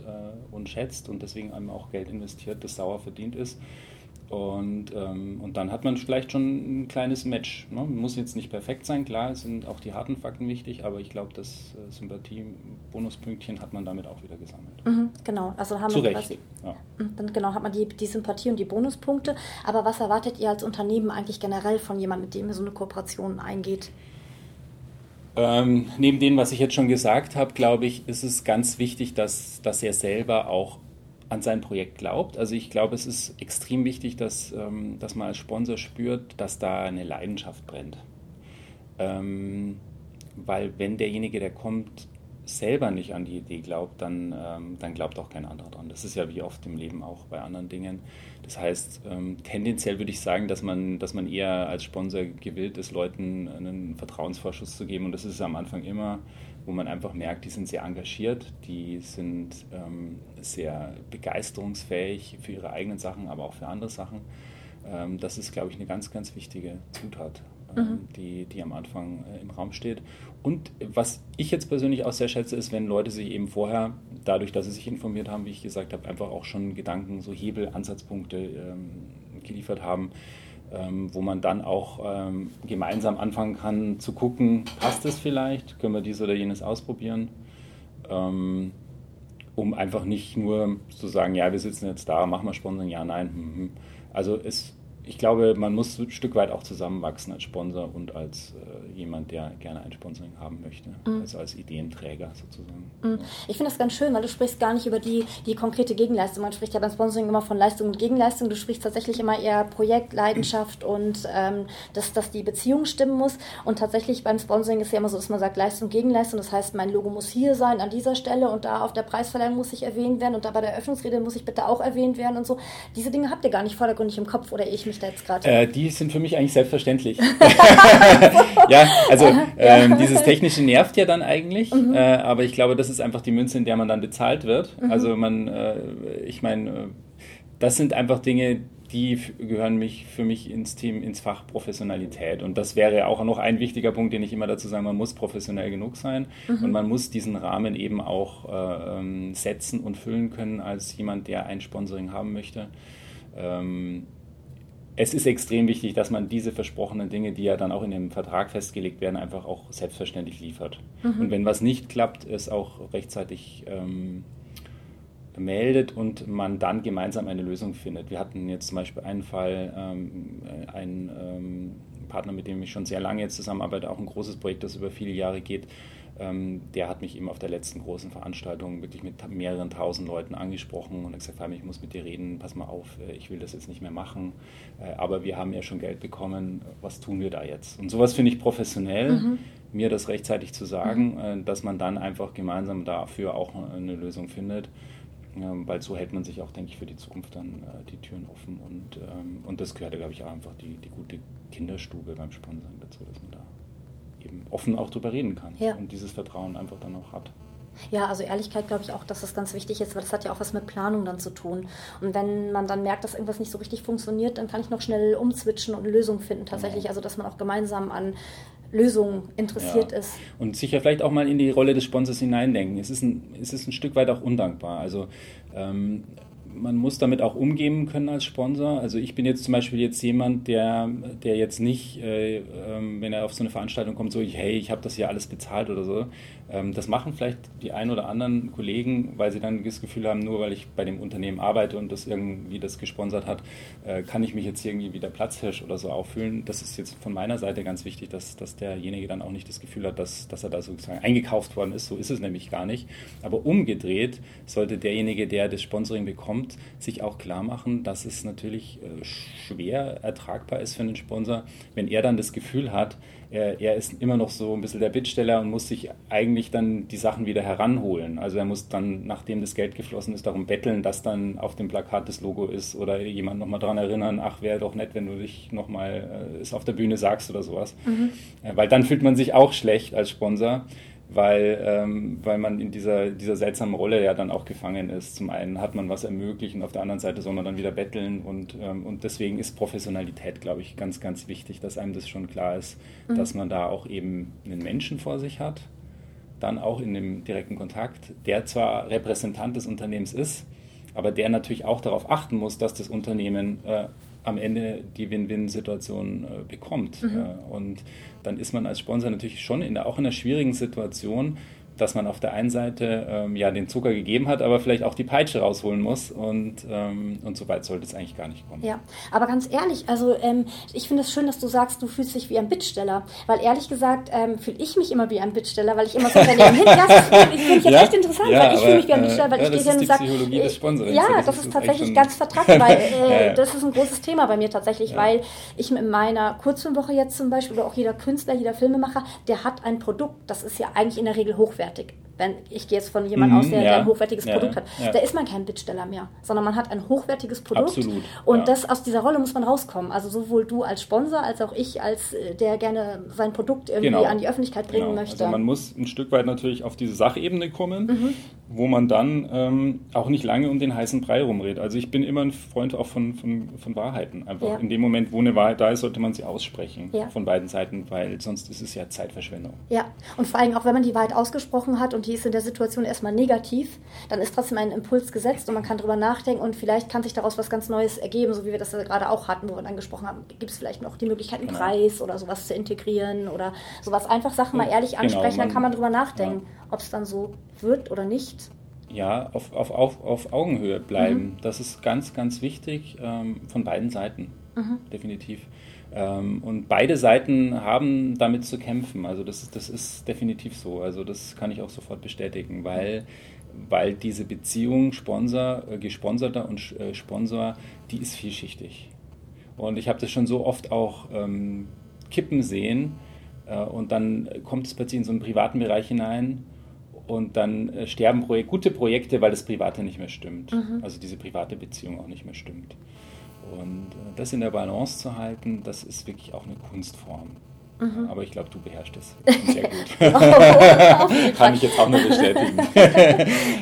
und schätzt und deswegen einem auch Geld investiert, das sauer verdient ist. Und, ähm, und dann hat man vielleicht schon ein kleines Match. Ne? Muss jetzt nicht perfekt sein, klar, es sind auch die harten Fakten wichtig, aber ich glaube, das äh, Sympathie-Bonuspünktchen hat man damit auch wieder gesammelt. Mhm, genau, also haben zu wir Recht. Ja. Dann genau, hat man die, die Sympathie und die Bonuspunkte. Aber was erwartet ihr als Unternehmen eigentlich generell von jemandem, mit dem ihr so eine Kooperation eingeht? Ähm, neben dem, was ich jetzt schon gesagt habe, glaube ich, ist es ganz wichtig, dass, dass er selber auch an sein Projekt glaubt. Also ich glaube, es ist extrem wichtig, dass, ähm, dass man als Sponsor spürt, dass da eine Leidenschaft brennt. Ähm, weil wenn derjenige, der kommt, selber nicht an die Idee glaubt, dann, ähm, dann glaubt auch kein anderer dran. Das ist ja wie oft im Leben auch bei anderen Dingen. Das heißt, ähm, tendenziell würde ich sagen, dass man, dass man eher als Sponsor gewillt ist, Leuten einen Vertrauensvorschuss zu geben. Und das ist am Anfang immer, wo man einfach merkt, die sind sehr engagiert, die sind ähm, sehr begeisterungsfähig für ihre eigenen Sachen, aber auch für andere Sachen. Ähm, das ist, glaube ich, eine ganz, ganz wichtige Zutat. mhm. die, die am Anfang äh, im Raum steht. Und was ich jetzt persönlich auch sehr schätze, ist, wenn Leute sich eben vorher, dadurch, dass sie sich informiert haben, wie ich gesagt habe, einfach auch schon Gedanken, so Hebel, Ansatzpunkte ähm, geliefert haben, ähm, wo man dann auch ähm, gemeinsam anfangen kann zu gucken, passt es vielleicht, können wir dies oder jenes ausprobieren, ähm, um einfach nicht nur zu sagen, ja, wir sitzen jetzt da, machen wir Sponsoring, ja, nein. Mhm. Also es, ich glaube, man muss ein Stück weit auch zusammenwachsen als Sponsor und als äh, jemand, der gerne ein Sponsoring haben möchte, mhm. also als Ideenträger sozusagen. Mhm. Ja. Ich finde das ganz schön, weil du sprichst gar nicht über die, die konkrete Gegenleistung. Man spricht ja beim Sponsoring immer von Leistung und Gegenleistung. Du sprichst tatsächlich immer eher Projekt, Leidenschaft und ähm, dass, dass die Beziehung stimmen muss. Und tatsächlich beim Sponsoring ist ja immer so, dass man sagt Leistung, Gegenleistung. Das heißt, mein Logo muss hier sein, an dieser Stelle und da auf der Preisverleihung muss ich erwähnt werden und da bei der Eröffnungsrede muss ich bitte auch erwähnt werden und so. Diese Dinge habt ihr gar nicht vordergründig im Kopf oder ich mich da jetzt gerade... Äh, die sind für mich eigentlich selbstverständlich. Ja, also ähm, dieses Technische nervt ja dann eigentlich, mhm. äh, aber ich glaube, das ist einfach die Münze, in der man dann bezahlt wird. Mhm. Also man, äh, ich meine, das sind einfach Dinge, die f- gehören mich, für mich ins Team, ins Fach Professionalität. Und das wäre auch noch ein wichtiger Punkt, den ich immer dazu sage, man muss professionell genug sein mhm. und man muss diesen Rahmen eben auch äh, setzen und füllen können als jemand, der ein Sponsoring haben möchte. Ähm, Es ist extrem wichtig, dass man diese versprochenen Dinge, die ja dann auch in dem Vertrag festgelegt werden, einfach auch selbstverständlich liefert. Mhm. Und wenn was nicht klappt, es auch rechtzeitig ähm, meldet und man dann gemeinsam eine Lösung findet. Wir hatten jetzt zum Beispiel einen Fall, ähm, einen ähm, Partner, mit dem ich schon sehr lange jetzt zusammenarbeite, auch ein großes Projekt, das über viele Jahre geht. Der hat mich eben auf der letzten großen Veranstaltung wirklich mit mehreren tausend Leuten angesprochen und hat gesagt, ich muss mit dir reden, pass mal auf, ich will das jetzt nicht mehr machen, aber wir haben ja schon Geld bekommen, was tun wir da jetzt? Und sowas finde ich professionell, mhm. mir das rechtzeitig zu sagen, mhm. dass man dann einfach gemeinsam dafür auch eine Lösung findet, weil so hält man sich auch, denke ich, für die Zukunft dann die Türen offen und, und das gehört, glaube ich, auch einfach die, die gute Kinderstube beim Sponsoring dazu, dass man da eben offen auch drüber reden kann ja. und dieses Vertrauen einfach dann auch hat. Ja, also Ehrlichkeit glaube ich auch, dass das ganz wichtig ist, weil das hat ja auch was mit Planung dann zu tun. Und wenn man dann merkt, dass irgendwas nicht so richtig funktioniert, dann kann ich noch schnell umzwitschen und eine Lösung finden tatsächlich. Genau. Also dass man auch gemeinsam an Lösungen interessiert ja. ist. Und sich ja vielleicht auch mal in die Rolle des Sponsors hineindenken. Es ist ein, es ist ein Stück weit auch undankbar. Also ähm, man muss damit auch umgehen können als Sponsor. Also ich bin jetzt zum Beispiel jetzt jemand, der, der jetzt nicht, äh, äh, wenn er auf so eine Veranstaltung kommt, so, hey, ich habe das hier alles bezahlt oder so. Ähm, das machen vielleicht die ein oder anderen Kollegen, weil sie dann das Gefühl haben, nur weil ich bei dem Unternehmen arbeite und das irgendwie das gesponsert hat, äh, kann ich mich jetzt irgendwie wieder Platzhirsch oder so auffühlen. Das ist jetzt von meiner Seite ganz wichtig, dass, dass derjenige dann auch nicht das Gefühl hat, dass, dass er da sozusagen eingekauft worden ist. So ist es nämlich gar nicht. Aber umgedreht sollte derjenige, der das Sponsoring bekommt, sich auch klar machen, dass es natürlich äh, schwer ertragbar ist für einen Sponsor, wenn er dann das Gefühl hat, er, er ist immer noch so ein bisschen der Bittsteller und muss sich eigentlich dann die Sachen wieder heranholen. Also er muss dann, nachdem das Geld geflossen ist, darum betteln, dass dann auf dem Plakat das Logo ist oder jemand nochmal dran erinnern, ach, wäre doch nett, wenn du dich nochmal äh, es auf der Bühne sagst oder sowas. Mhm. Äh, weil dann fühlt man sich auch schlecht als Sponsor. Weil, ähm, weil man in dieser, dieser seltsamen Rolle ja dann auch gefangen ist. Zum einen hat man was ermöglicht und auf der anderen Seite soll man dann wieder betteln. Und, ähm, und deswegen ist Professionalität, glaube ich, ganz, ganz wichtig, dass einem das schon klar ist, mhm. dass man da auch eben einen Menschen vor sich hat, dann auch in dem direkten Kontakt, der zwar Repräsentant des Unternehmens ist, aber der natürlich auch darauf achten muss, dass das Unternehmen äh, am Ende die Win-Win-Situation äh, bekommt. Mhm. Äh, und dann ist man als Sponsor natürlich schon in der, auch in einer schwierigen Situation, dass man auf der einen Seite ähm, ja, den Zucker gegeben hat, aber vielleicht auch die Peitsche rausholen muss und, ähm, und so weit sollte es eigentlich gar nicht kommen. Ja, aber ganz ehrlich, also ähm, ich finde es schön, dass du sagst, du fühlst dich wie ein Bittsteller, weil ehrlich gesagt ähm, fühle ich mich immer wie ein Bittsteller, weil ich immer so, wenn ich hin, das finde ich ja, ja echt interessant, ja, weil ich fühle mich wie ein Bittsteller, weil ja, ich gehe hin und sage, ja, das, das ist, ist tatsächlich ganz vertrackt, weil äh, ja, ja. das ist ein großes Thema bei mir tatsächlich, ja. weil ich in meiner Kurzfilmwoche jetzt zum Beispiel oder auch jeder Künstler, jeder Filmemacher, der hat ein Produkt, das ist ja eigentlich in der Regel hochwertig. wenn ich gehe jetzt von jemandem mhm, aus, der, ja. der ein hochwertiges ja, Produkt hat, ja. da ist man kein Bittsteller mehr, sondern man hat ein hochwertiges Produkt. Absolut, und ja. das aus dieser Rolle muss man rauskommen. Also sowohl du als Sponsor, als auch ich, als der gerne sein Produkt irgendwie genau. an die Öffentlichkeit bringen genau. möchte. Also man muss ein Stück weit natürlich auf diese Sachebene kommen, mhm. wo man dann ähm, auch nicht lange um den heißen Brei rumredet. Also ich bin immer ein Freund auch von, von, von Wahrheiten. Einfach ja. in dem Moment, wo eine Wahrheit da ist, sollte man sie aussprechen ja. von beiden Seiten, weil sonst ist es ja Zeitverschwendung. Ja, und vor allem auch, wenn man die Wahrheit ausgesprochen hat und die ist in der Situation erstmal negativ, dann ist trotzdem ein Impuls gesetzt und man kann drüber nachdenken und vielleicht kann sich daraus was ganz Neues ergeben, so wie wir das ja gerade auch hatten, wo wir dann gesprochen haben, gibt es vielleicht noch die Möglichkeit, einen genau. Preis oder sowas zu integrieren oder sowas. Einfach Sachen mal ehrlich ansprechen, genau, man, dann kann man drüber nachdenken, ja. ob es dann so wird oder nicht. Ja, auf, auf, auf, auf Augenhöhe bleiben. Mhm. Das ist ganz, ganz wichtig ähm, von beiden Seiten, mhm. definitiv. Ähm, und beide Seiten haben damit zu kämpfen. Also das, das ist definitiv so. Also das kann ich auch sofort bestätigen, weil, weil diese Beziehung Sponsor, äh, Gesponserter und äh, Sponsor, die ist vielschichtig. Und ich habe das schon so oft auch ähm, kippen sehen äh, und dann kommt es plötzlich in so einen privaten Bereich hinein. Und dann äh, sterben Projek- gute Projekte, weil das Private nicht mehr stimmt. Mhm. Also diese private Beziehung auch nicht mehr stimmt. Und äh, das in der Balance zu halten, das ist wirklich auch eine Kunstform. Mhm. Aber ich glaube, du beherrschst es. Sehr gut. oh, Kann ich jetzt auch nur bestätigen.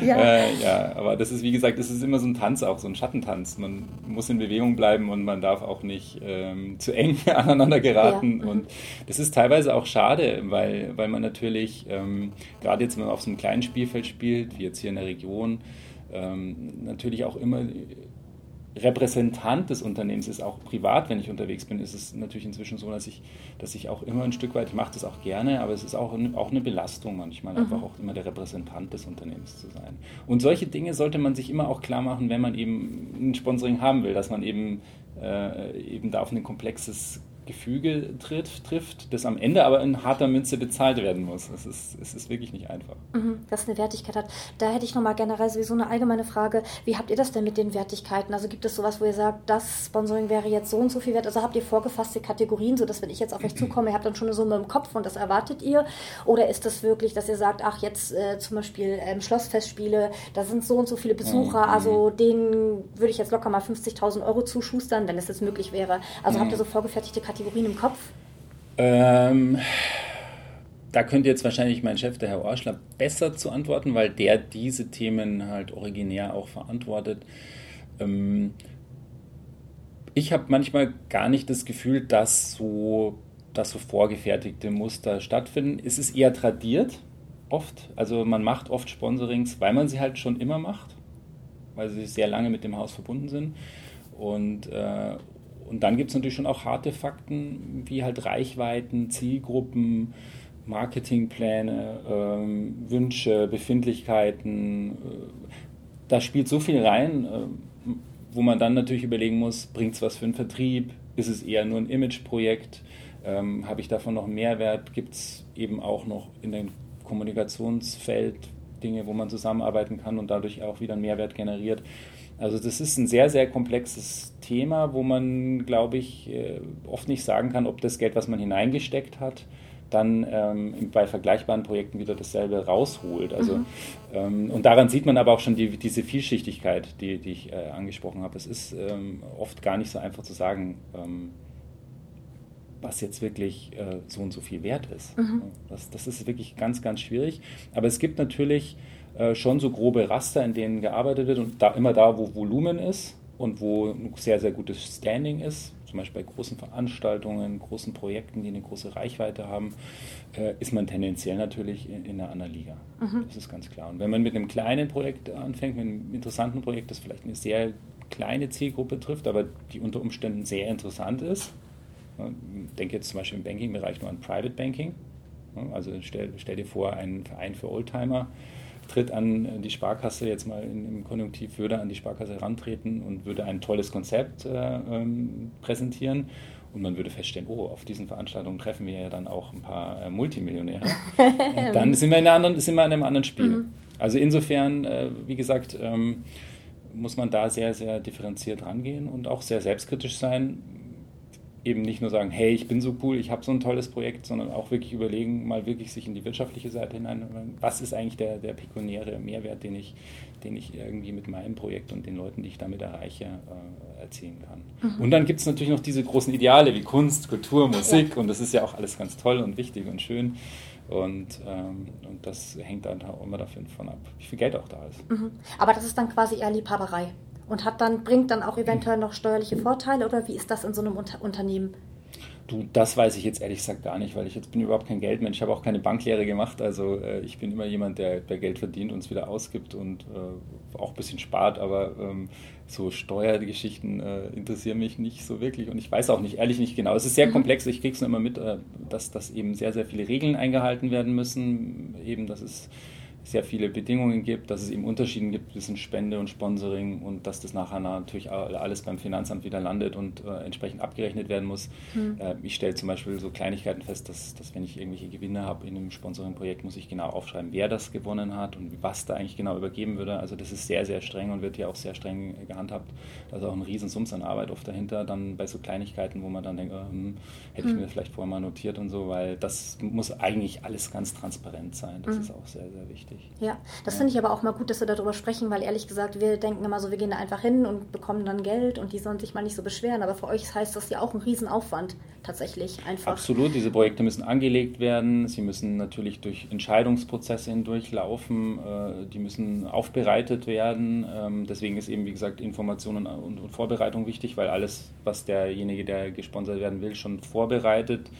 ja. Äh, ja, aber das ist, wie gesagt, das ist immer so ein Tanz auch, so ein Schattentanz. Man muss in Bewegung bleiben und man darf auch nicht ähm, zu eng aneinander geraten. Ja. Mhm. Und das ist teilweise auch schade, weil, weil man natürlich, ähm, gerade jetzt, wenn man auf so einem kleinen Spielfeld spielt, wie jetzt hier in der Region, ähm, natürlich auch immer... Repräsentant des Unternehmens ist, auch privat, wenn ich unterwegs bin, ist es natürlich inzwischen so, dass ich, dass ich auch immer ein Stück weit, ich mache das auch gerne, aber es ist auch, auch eine Belastung manchmal, mhm. einfach auch immer der Repräsentant des Unternehmens zu sein. Und solche Dinge sollte man sich immer auch klar machen, wenn man eben ein Sponsoring haben will, dass man eben, äh, eben da auf ein komplexes Gefüge tritt, trifft, das am Ende aber in harter Münze bezahlt werden muss. Es ist, es ist wirklich nicht einfach. Mhm, dass es eine Wertigkeit hat. Da hätte ich nochmal generell sowieso eine allgemeine Frage. Wie habt ihr das denn mit den Wertigkeiten? Also gibt es sowas, wo ihr sagt, das Sponsoring wäre jetzt so und so viel wert? Also habt ihr vorgefasste Kategorien, sodass wenn ich jetzt auf euch zukomme, ihr habt dann schon eine Summe im Kopf und das erwartet ihr? Oder ist das wirklich, dass ihr sagt, ach jetzt äh, zum Beispiel ähm, Schlossfestspiele, da sind so und so viele Besucher, mhm. also denen würde ich jetzt locker mal fünfzigtausend Euro zuschustern, wenn es jetzt möglich wäre. Also mhm. habt ihr so vorgefertigte Kategorien? Kategorien im Kopf? Ähm, da könnte jetzt wahrscheinlich mein Chef, der Herr Orschler, besser zu antworten, weil der diese Themen halt originär auch verantwortet. Ähm, ich habe manchmal gar nicht das Gefühl, dass so, dass so vorgefertigte Muster stattfinden. Es ist eher tradiert, oft. Also man macht oft Sponsorings, weil man sie halt schon immer macht, weil sie sehr lange mit dem Haus verbunden sind. Und äh, Und dann gibt es natürlich schon auch harte Fakten, wie halt Reichweiten, Zielgruppen, Marketingpläne, ähm, Wünsche, Befindlichkeiten. Äh, da spielt so viel rein, äh, wo man dann natürlich überlegen muss, bringt es was für den Vertrieb? Ist es eher nur ein Imageprojekt? Ähm, habe ich davon noch einen Mehrwert? Gibt es eben auch noch in dem Kommunikationsfeld Dinge, wo man zusammenarbeiten kann und dadurch auch wieder einen Mehrwert generiert? Also das ist ein sehr, sehr komplexes Thema, wo man, glaube ich, oft nicht sagen kann, ob das Geld, was man hineingesteckt hat, dann ähm, bei vergleichbaren Projekten wieder dasselbe rausholt. Also, mhm. ähm, und daran sieht man aber auch schon die, diese Vielschichtigkeit, die, die ich äh, angesprochen habe. Es ist ähm, oft gar nicht so einfach zu sagen, ähm, was jetzt wirklich äh, so und so viel wert ist. Mhm. Das, das ist wirklich ganz, ganz schwierig. Aber es gibt natürlich... schon so grobe Raster, in denen gearbeitet wird und da, immer da, wo Volumen ist und wo ein sehr, sehr gutes Standing ist, zum Beispiel bei großen Veranstaltungen, großen Projekten, die eine große Reichweite haben, äh, ist man tendenziell natürlich in, in einer anderen Liga. Mhm. Das ist ganz klar. Und wenn man mit einem kleinen Projekt anfängt, mit einem interessanten Projekt, das vielleicht eine sehr kleine Zielgruppe trifft, aber die unter Umständen sehr interessant ist, ich denke jetzt zum Beispiel im Banking-Bereich nur an Private Banking, also stell, stell dir vor, ein Verein für Oldtimer, tritt an die Sparkasse, jetzt mal im Konjunktiv, würde an die Sparkasse herantreten und würde ein tolles Konzept äh, ähm, präsentieren. Und man würde feststellen, oh, auf diesen Veranstaltungen treffen wir ja dann auch ein paar äh, Multimillionäre. Und dann sind wir in einer anderen, sind wir in einem anderen Spiel. Mhm. Also insofern, äh, wie gesagt, ähm, muss man da sehr, sehr differenziert rangehen und auch sehr selbstkritisch sein, eben nicht nur sagen, hey, ich bin so cool, ich habe so ein tolles Projekt, sondern auch wirklich überlegen, mal wirklich sich in die wirtschaftliche Seite hinein, was ist eigentlich der, der pekuniäre Mehrwert, den ich, den ich irgendwie mit meinem Projekt und den Leuten, die ich damit erreiche, äh, erzielen kann. Mhm. Und dann gibt es natürlich noch diese großen Ideale wie Kunst, Kultur, Musik, ja. Und das ist ja auch alles ganz toll und wichtig und schön. Und, ähm, und das hängt dann auch immer davon ab, wie viel Geld auch da ist. Mhm. Aber das ist dann quasi eher Liebhaberei. Und hat dann, bringt dann auch eventuell noch steuerliche Vorteile, oder wie ist das in so einem Unter- Unternehmen? Du, das weiß ich jetzt ehrlich gesagt gar nicht, weil ich jetzt bin überhaupt kein Geldmensch. Ich habe auch keine Banklehre gemacht, also äh, ich bin immer jemand, der, der Geld verdient und es wieder ausgibt und äh, auch ein bisschen spart, aber ähm, so Steuergeschichten äh, interessieren mich nicht so wirklich und ich weiß auch nicht, ehrlich nicht genau. Es ist sehr mhm. komplex, ich kriege es nur immer mit, äh, dass, dass eben sehr, sehr viele Regeln eingehalten werden müssen, eben das ist... sehr viele Bedingungen gibt, dass es eben Unterschieden gibt zwischen Spende und Sponsoring und dass das nachher natürlich alles beim Finanzamt wieder landet und äh, entsprechend abgerechnet werden muss. Mhm. Äh, ich stelle zum Beispiel so Kleinigkeiten fest, dass, dass wenn ich irgendwelche Gewinne habe in einem Sponsoring-Projekt, muss ich genau aufschreiben, wer das gewonnen hat und was da eigentlich genau übergeben würde. Also das ist sehr, sehr streng und wird hier auch sehr streng gehandhabt. Da ist auch ein riesen Sums an Arbeit oft dahinter, dann bei so Kleinigkeiten, wo man dann denkt, äh, hm, hätte ich mhm. mir vielleicht vorher mal notiert und so, weil das muss eigentlich alles ganz transparent sein. Das mhm. ist auch sehr, sehr wichtig. Ja, das ja. finde ich aber auch mal gut, dass wir darüber sprechen, weil ehrlich gesagt, wir denken immer so, wir gehen da einfach hin und bekommen dann Geld und die sollen sich mal nicht so beschweren, aber für euch heißt das ja auch ein Riesenaufwand tatsächlich einfach. Absolut, diese Projekte müssen angelegt werden, sie müssen natürlich durch Entscheidungsprozesse hindurchlaufen, die müssen aufbereitet werden, deswegen ist eben wie gesagt Information und Vorbereitung wichtig, weil alles, was derjenige, der gesponsert werden will, schon vorbereitet,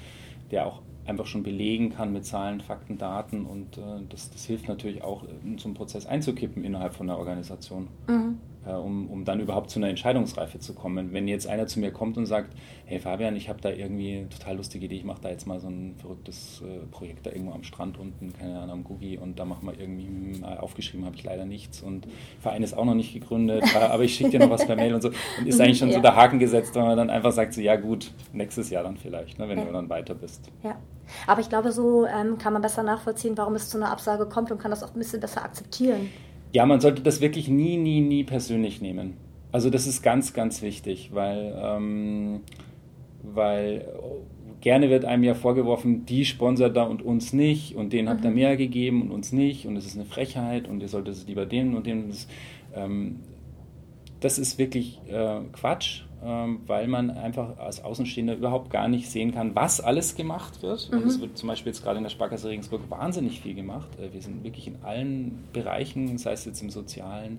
der auch einfach schon belegen kann mit Zahlen, Fakten, Daten und äh, das, das hilft natürlich auch, um so einen Prozess einzukippen innerhalb von der Organisation, mhm. äh, um, um dann überhaupt zu einer Entscheidungsreife zu kommen. Wenn jetzt einer zu mir kommt und sagt, hey Fabian, ich habe da irgendwie eine total lustige Idee, ich mache da jetzt mal so ein verrücktes äh, Projekt da irgendwo am Strand unten, keine Ahnung, am Gugi und da machen wir irgendwie, äh, aufgeschrieben habe ich leider nichts und Verein ist auch noch nicht gegründet, äh, aber ich schicke dir noch was per Mail und so. Und ist eigentlich schon ja. so der Haken gesetzt, weil man dann einfach sagt, so ja gut, nächstes Jahr dann vielleicht, ne, wenn ja. du dann weiter bist. Ja. Aber ich glaube, so ähm, kann man besser nachvollziehen, warum es zu einer Absage kommt und kann das auch ein bisschen besser akzeptieren. Ja, man sollte das wirklich nie, nie, nie persönlich nehmen. Also das ist ganz, ganz wichtig, weil, ähm, weil gerne wird einem ja vorgeworfen, die sponsert da und uns nicht und denen habt ihr mhm. mehr gegeben und uns nicht und es ist eine Frechheit und ihr solltet es lieber denen und denen. Das, ähm, das ist wirklich äh, Quatsch. Weil man einfach als Außenstehender überhaupt gar nicht sehen kann, was alles gemacht wird. Mhm. Und es wird zum Beispiel jetzt gerade in der Sparkasse Regensburg wahnsinnig viel gemacht. Wir sind wirklich in allen Bereichen, sei es jetzt im Sozialen,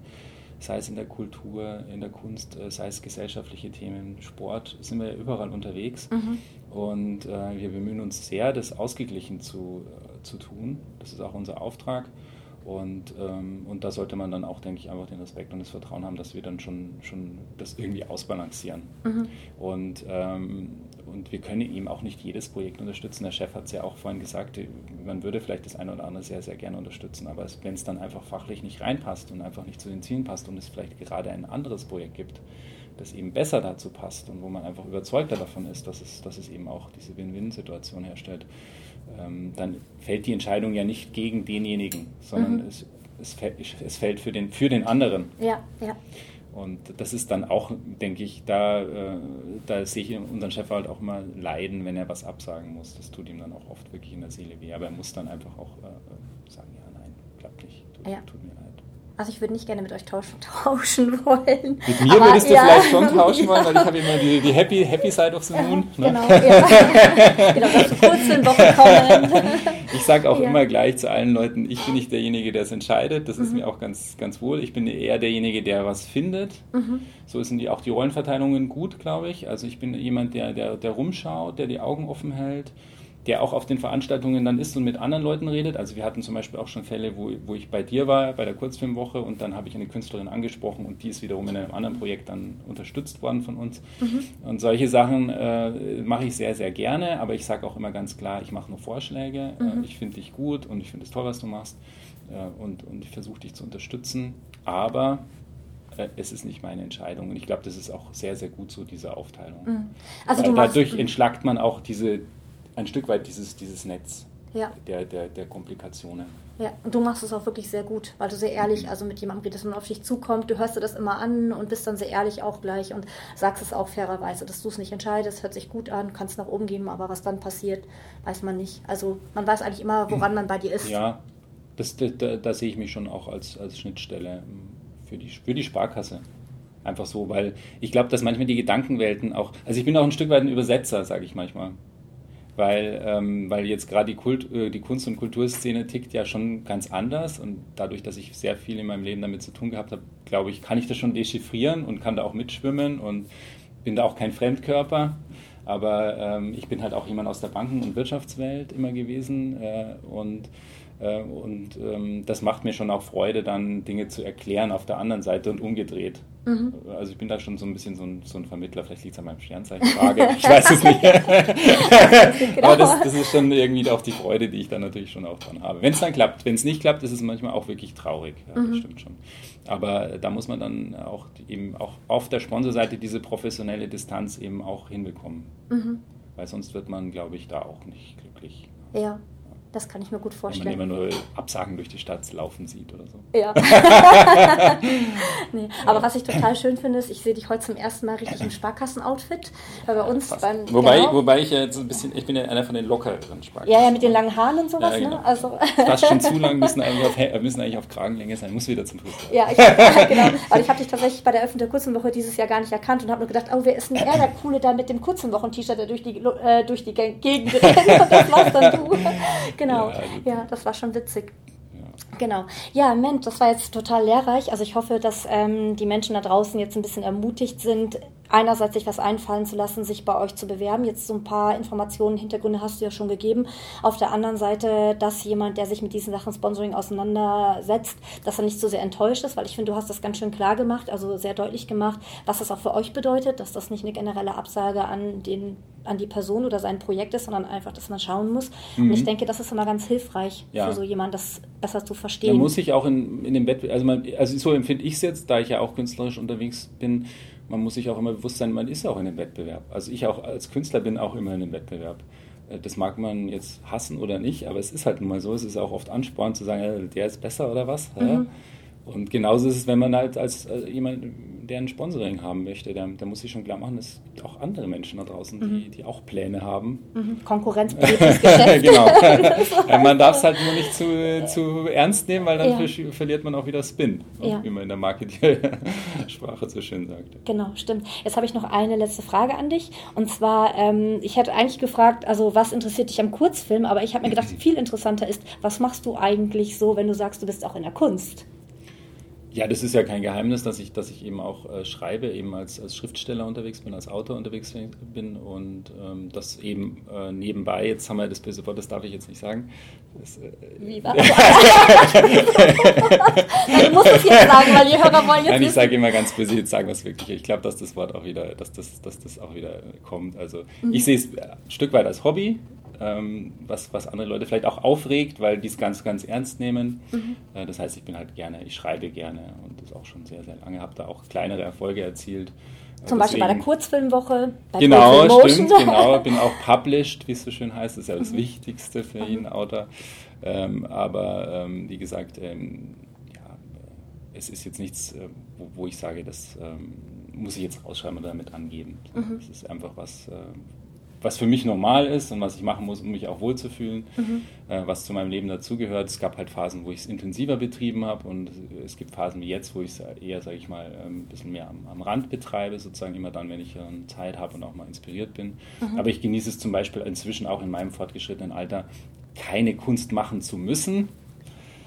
sei es in der Kultur, in der Kunst, sei es gesellschaftliche Themen, Sport, sind wir überall unterwegs. Mhm. Und äh, wir bemühen uns sehr, das ausgeglichen zu, äh, zu tun. Das ist auch unser Auftrag. Und, ähm, und da sollte man dann auch, denke ich, einfach den Respekt und das Vertrauen haben, dass wir dann schon, schon das irgendwie ausbalancieren. Mhm. Und, ähm, und wir können eben auch nicht jedes Projekt unterstützen. Der Chef hat es ja auch vorhin gesagt, man würde vielleicht das eine oder andere sehr, sehr gerne unterstützen, aber wenn es dann einfach fachlich nicht reinpasst und einfach nicht zu den Zielen passt und es vielleicht gerade ein anderes Projekt gibt, das eben besser dazu passt und wo man einfach überzeugter davon ist, dass es, dass es eben auch diese Win-Win-Situation herstellt, ähm, dann fällt die Entscheidung ja nicht gegen denjenigen, sondern mhm. es, es, es fällt für den, für den anderen. Ja, ja. Und das ist dann auch, denke ich, da, äh, da sehe ich unseren Chef halt auch mal leiden, wenn er was absagen muss. Das tut ihm dann auch oft wirklich in der Seele weh. Aber er muss dann einfach auch äh, sagen, ja, nein, klappt nicht, tut, ja. tut mir leid. Also ich würde nicht gerne mit euch tauschen, tauschen wollen. Mit mir aber würdest du ja, vielleicht schon tauschen ja. wollen, weil ich habe immer die, die Happy, Happy Side of the Moon. Ne? Genau, ja. genau, dass du kurz in Woche kommen. Ich sage auch ja. immer gleich zu allen Leuten, ich bin nicht derjenige, der es entscheidet. Das mhm. ist mir auch ganz, ganz wohl. Ich bin eher derjenige, der was findet. Mhm. So sind die, auch die Rollenverteilungen gut, glaube ich. Also ich bin jemand, der, der, der rumschaut, der die Augen offen hält, der auch auf den Veranstaltungen dann ist und mit anderen Leuten redet. Also wir hatten zum Beispiel auch schon Fälle, wo, wo ich bei dir war, bei der Kurzfilmwoche und dann habe ich eine Künstlerin angesprochen und die ist wiederum in einem anderen Projekt dann unterstützt worden von uns. Mhm. Und solche Sachen äh, mache ich sehr, sehr gerne, aber ich sage auch immer ganz klar, ich mache nur Vorschläge, mhm. äh, ich finde dich gut und ich finde es toll, was du machst äh, und, und ich versuche dich zu unterstützen, aber... es ist nicht meine Entscheidung. Und ich glaube, das ist auch sehr, sehr gut so, diese Aufteilung. Also du machst, dadurch entschlackt man auch diese, ein Stück weit dieses, dieses Netz. ja. der, der, der Komplikationen. Ja, und du machst es auch wirklich sehr gut, weil du sehr ehrlich, also mit jemandem redest, wenn man auf dich zukommt, du hörst dir das immer an und bist dann sehr ehrlich auch gleich und sagst es auch fairerweise, dass du es nicht entscheidest, hört sich gut an, kannst nach oben geben, aber was dann passiert, weiß man nicht. Also man weiß eigentlich immer, woran man bei dir ist. Ja, das, das, da, da sehe ich mich schon auch als, als Schnittstelle für die, für die Sparkasse. Einfach so, weil ich glaube, dass manchmal die Gedankenwelten auch, also ich bin auch ein Stück weit ein Übersetzer, sage ich manchmal. Weil, ähm, weil jetzt gerade die, Kult, äh, die Kunst- und Kulturszene tickt ja schon ganz anders und dadurch, dass ich sehr viel in meinem Leben damit zu tun gehabt habe, glaube ich, kann ich das schon dechiffrieren und kann da auch mitschwimmen und bin da auch kein Fremdkörper, aber ähm, ich bin halt auch jemand aus der Banken- und Wirtschaftswelt immer gewesen äh, und, äh, und ähm, das macht mir schon auch Freude, dann Dinge zu erklären auf der anderen Seite und umgedreht. Mhm. Also ich bin da schon so ein bisschen so ein, so ein Vermittler, vielleicht liegt es an meinem Sternzeichen, Frage, ich weiß es nicht. Genau. Aber das, das ist schon irgendwie auch die Freude, die ich da natürlich schon auch dran habe. Wenn es dann klappt, wenn es nicht klappt, ist es manchmal auch wirklich traurig, ja, mhm. Das stimmt schon. Aber da muss man dann auch eben auch auf der Sponsorseite diese professionelle Distanz eben auch hinbekommen, mhm. Weil sonst wird man, glaube ich, da auch nicht glücklich. Ja. Das kann ich mir gut vorstellen. Wenn man immer nur Absagen durch die Stadt laufen sieht oder so. Ja. nee. Aber was ich total schön finde, ist, ich sehe dich heute zum ersten Mal richtig im Sparkassen-Outfit. Weil bei uns beim, wobei, genau. wobei ich ja jetzt ein bisschen, ich bin ja einer von den lockeren Sparkassen. Ja, ja, mit den langen Haaren und sowas. Ja, genau. ne? also fast schon zu lang, müssen eigentlich auf, müssen eigentlich auf Kragenlänge sein. Muss wieder zum Fußball. Ja, ich, genau. Aber ich habe dich tatsächlich bei der Eröffnung der Kurzfilmwoche dieses Jahr gar nicht erkannt und habe nur gedacht, oh, wer ist denn er, der Coole da mit dem Kurzfilmwochen-T-Shirt, der durch die, äh, durch die Gegend rennt und das warst dann du. Genau, ja, das war schon witzig. Genau. Ja, Mensch, das war jetzt total lehrreich. Also ich hoffe, dass ähm, die Menschen da draußen jetzt ein bisschen ermutigt sind, einerseits sich was einfallen zu lassen, sich bei euch zu bewerben. Jetzt so ein paar Informationen, Hintergründe hast du ja schon gegeben. Auf der anderen Seite, dass jemand, der sich mit diesen Sachen Sponsoring auseinandersetzt, dass er nicht so sehr enttäuscht ist, weil ich finde, du hast das ganz schön klar gemacht, also sehr deutlich gemacht, was das auch für euch bedeutet, dass das nicht eine generelle Absage an den, an die Person oder sein Projekt ist, sondern einfach, dass man schauen muss. Mhm. Und ich denke, das ist immer ganz hilfreich ja. für so jemanden, das besser zu verstehen. Man muss sich auch in, in dem Wettbewerb, also, man, also so empfinde ich es jetzt, da ich ja auch künstlerisch unterwegs bin, man muss sich auch immer bewusst sein, man ist auch in einem Wettbewerb. Also ich auch als Künstler bin auch immer in einem Wettbewerb. Das mag man jetzt hassen oder nicht, aber es ist halt nun mal so. Es ist auch oft Ansporn zu sagen, der ist besser oder was. Mhm. Und genauso ist es, wenn man halt als jemand, der ein Sponsoring haben möchte, da muss sich schon klar machen, es gibt auch andere Menschen da draußen, mhm. die, die auch Pläne haben. Mhm. Konkurrenzpolitisches Geschäft. Genau. Man darf es halt nur nicht zu, zu ernst nehmen, weil dann ja. ver- verliert man auch wieder Spin, ja. wie man in der Marketing-Sprache so schön sagt. Genau, stimmt. Jetzt habe ich noch eine letzte Frage an dich. Und zwar, ähm, ich hätte eigentlich gefragt, also was interessiert dich am Kurzfilm? Aber ich habe mir gedacht, viel interessanter ist, was machst du eigentlich so, wenn du sagst, du bist auch in der Kunst? Ja, das ist ja kein Geheimnis, dass ich, dass ich eben auch äh, schreibe, eben als, als Schriftsteller unterwegs bin, als Autor unterwegs bin und ähm, das eben äh, nebenbei, jetzt haben wir das böse Wort, das darf ich jetzt nicht sagen. Das, äh, Wie war das? Du musst es jetzt sagen, weil die Hörer wollen jetzt Nein, ich wissen. Sage immer ganz böse, jetzt sagen wir es wirklich. Ich glaube, dass das Wort auch wieder, dass das, dass das auch wieder kommt. Also mhm. ich sehe es ein Stück weit als Hobby. Was, was andere Leute vielleicht auch aufregt, weil die es ganz, ganz ernst nehmen. Mhm. Das heißt, ich bin halt gerne, ich schreibe gerne und das auch schon sehr, sehr lange. Habe da auch kleinere Erfolge erzielt. Zum Deswegen, Beispiel bei der Kurzfilmwoche, bei Genau, Kurzfilm stimmt, genau. Bin auch published, wie es so schön heißt. Das ist ja das mhm. Wichtigste für jeden mhm. Autor. Ähm, aber ähm, wie gesagt, ähm, ja, es ist jetzt nichts, äh, wo, wo ich sage, das ähm, muss ich jetzt rausschreiben oder damit angeben. Mhm. Das ist einfach was... Äh, was für mich normal ist und was ich machen muss, um mich auch wohlzufühlen, mhm. äh, was zu meinem Leben dazugehört. Es gab halt Phasen, wo ich es intensiver betrieben habe und es gibt Phasen wie jetzt, wo ich es eher, sage ich mal, ein bisschen mehr am, am Rand betreibe, sozusagen immer dann, wenn ich äh, Zeit habe und auch mal inspiriert bin. Mhm. Aber ich genieße es zum Beispiel inzwischen auch in meinem fortgeschrittenen Alter, keine Kunst machen zu müssen,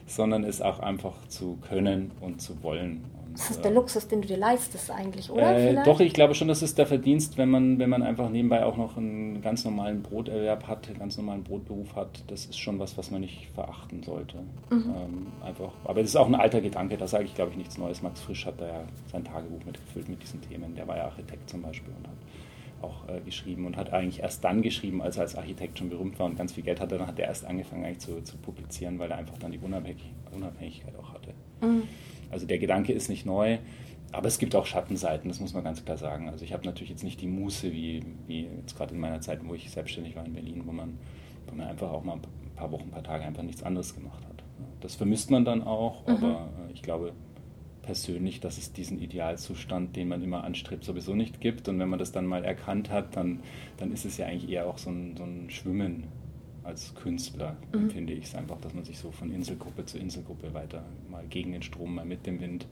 sondern es auch einfach zu können und zu wollen. Das ist der Luxus, den du dir leistest eigentlich, oder? Äh, doch, ich glaube schon, das ist der Verdienst, wenn man, wenn man einfach nebenbei auch noch einen ganz normalen Broterwerb hat, einen ganz normalen Brotberuf hat. Das ist schon was, was man nicht verachten sollte. Mhm. Ähm, einfach, aber das ist auch ein alter Gedanke, da sage ich, glaube ich, nichts Neues. Max Frisch hat da ja sein Tagebuch mitgefüllt mit diesen Themen. Der war ja Architekt zum Beispiel und hat auch äh, geschrieben und hat eigentlich erst dann geschrieben, als er als Architekt schon berühmt war und ganz viel Geld hatte. Dann hat er erst angefangen eigentlich zu, zu publizieren, weil er einfach dann die Unabhängig- Unabhängigkeit auch hatte. Mhm. Also der Gedanke ist nicht neu, aber es gibt auch Schattenseiten, das muss man ganz klar sagen. Also ich habe natürlich jetzt nicht die Muße, wie, wie jetzt gerade in meiner Zeit, wo ich selbstständig war in Berlin, wo man, wo man einfach auch mal ein paar Wochen, ein paar Tage einfach nichts anderes gemacht hat. Das vermisst man dann auch, mhm. aber ich glaube persönlich, dass es diesen Idealzustand, den man immer anstrebt, sowieso nicht gibt. Und wenn man das dann mal erkannt hat, dann, dann ist es ja eigentlich eher auch so ein, so ein Schwimmen als Künstler, mhm. finde ich es einfach, dass man sich so von Inselgruppe zu Inselgruppe weiter, mal gegen den Strom, mal mit dem Wind.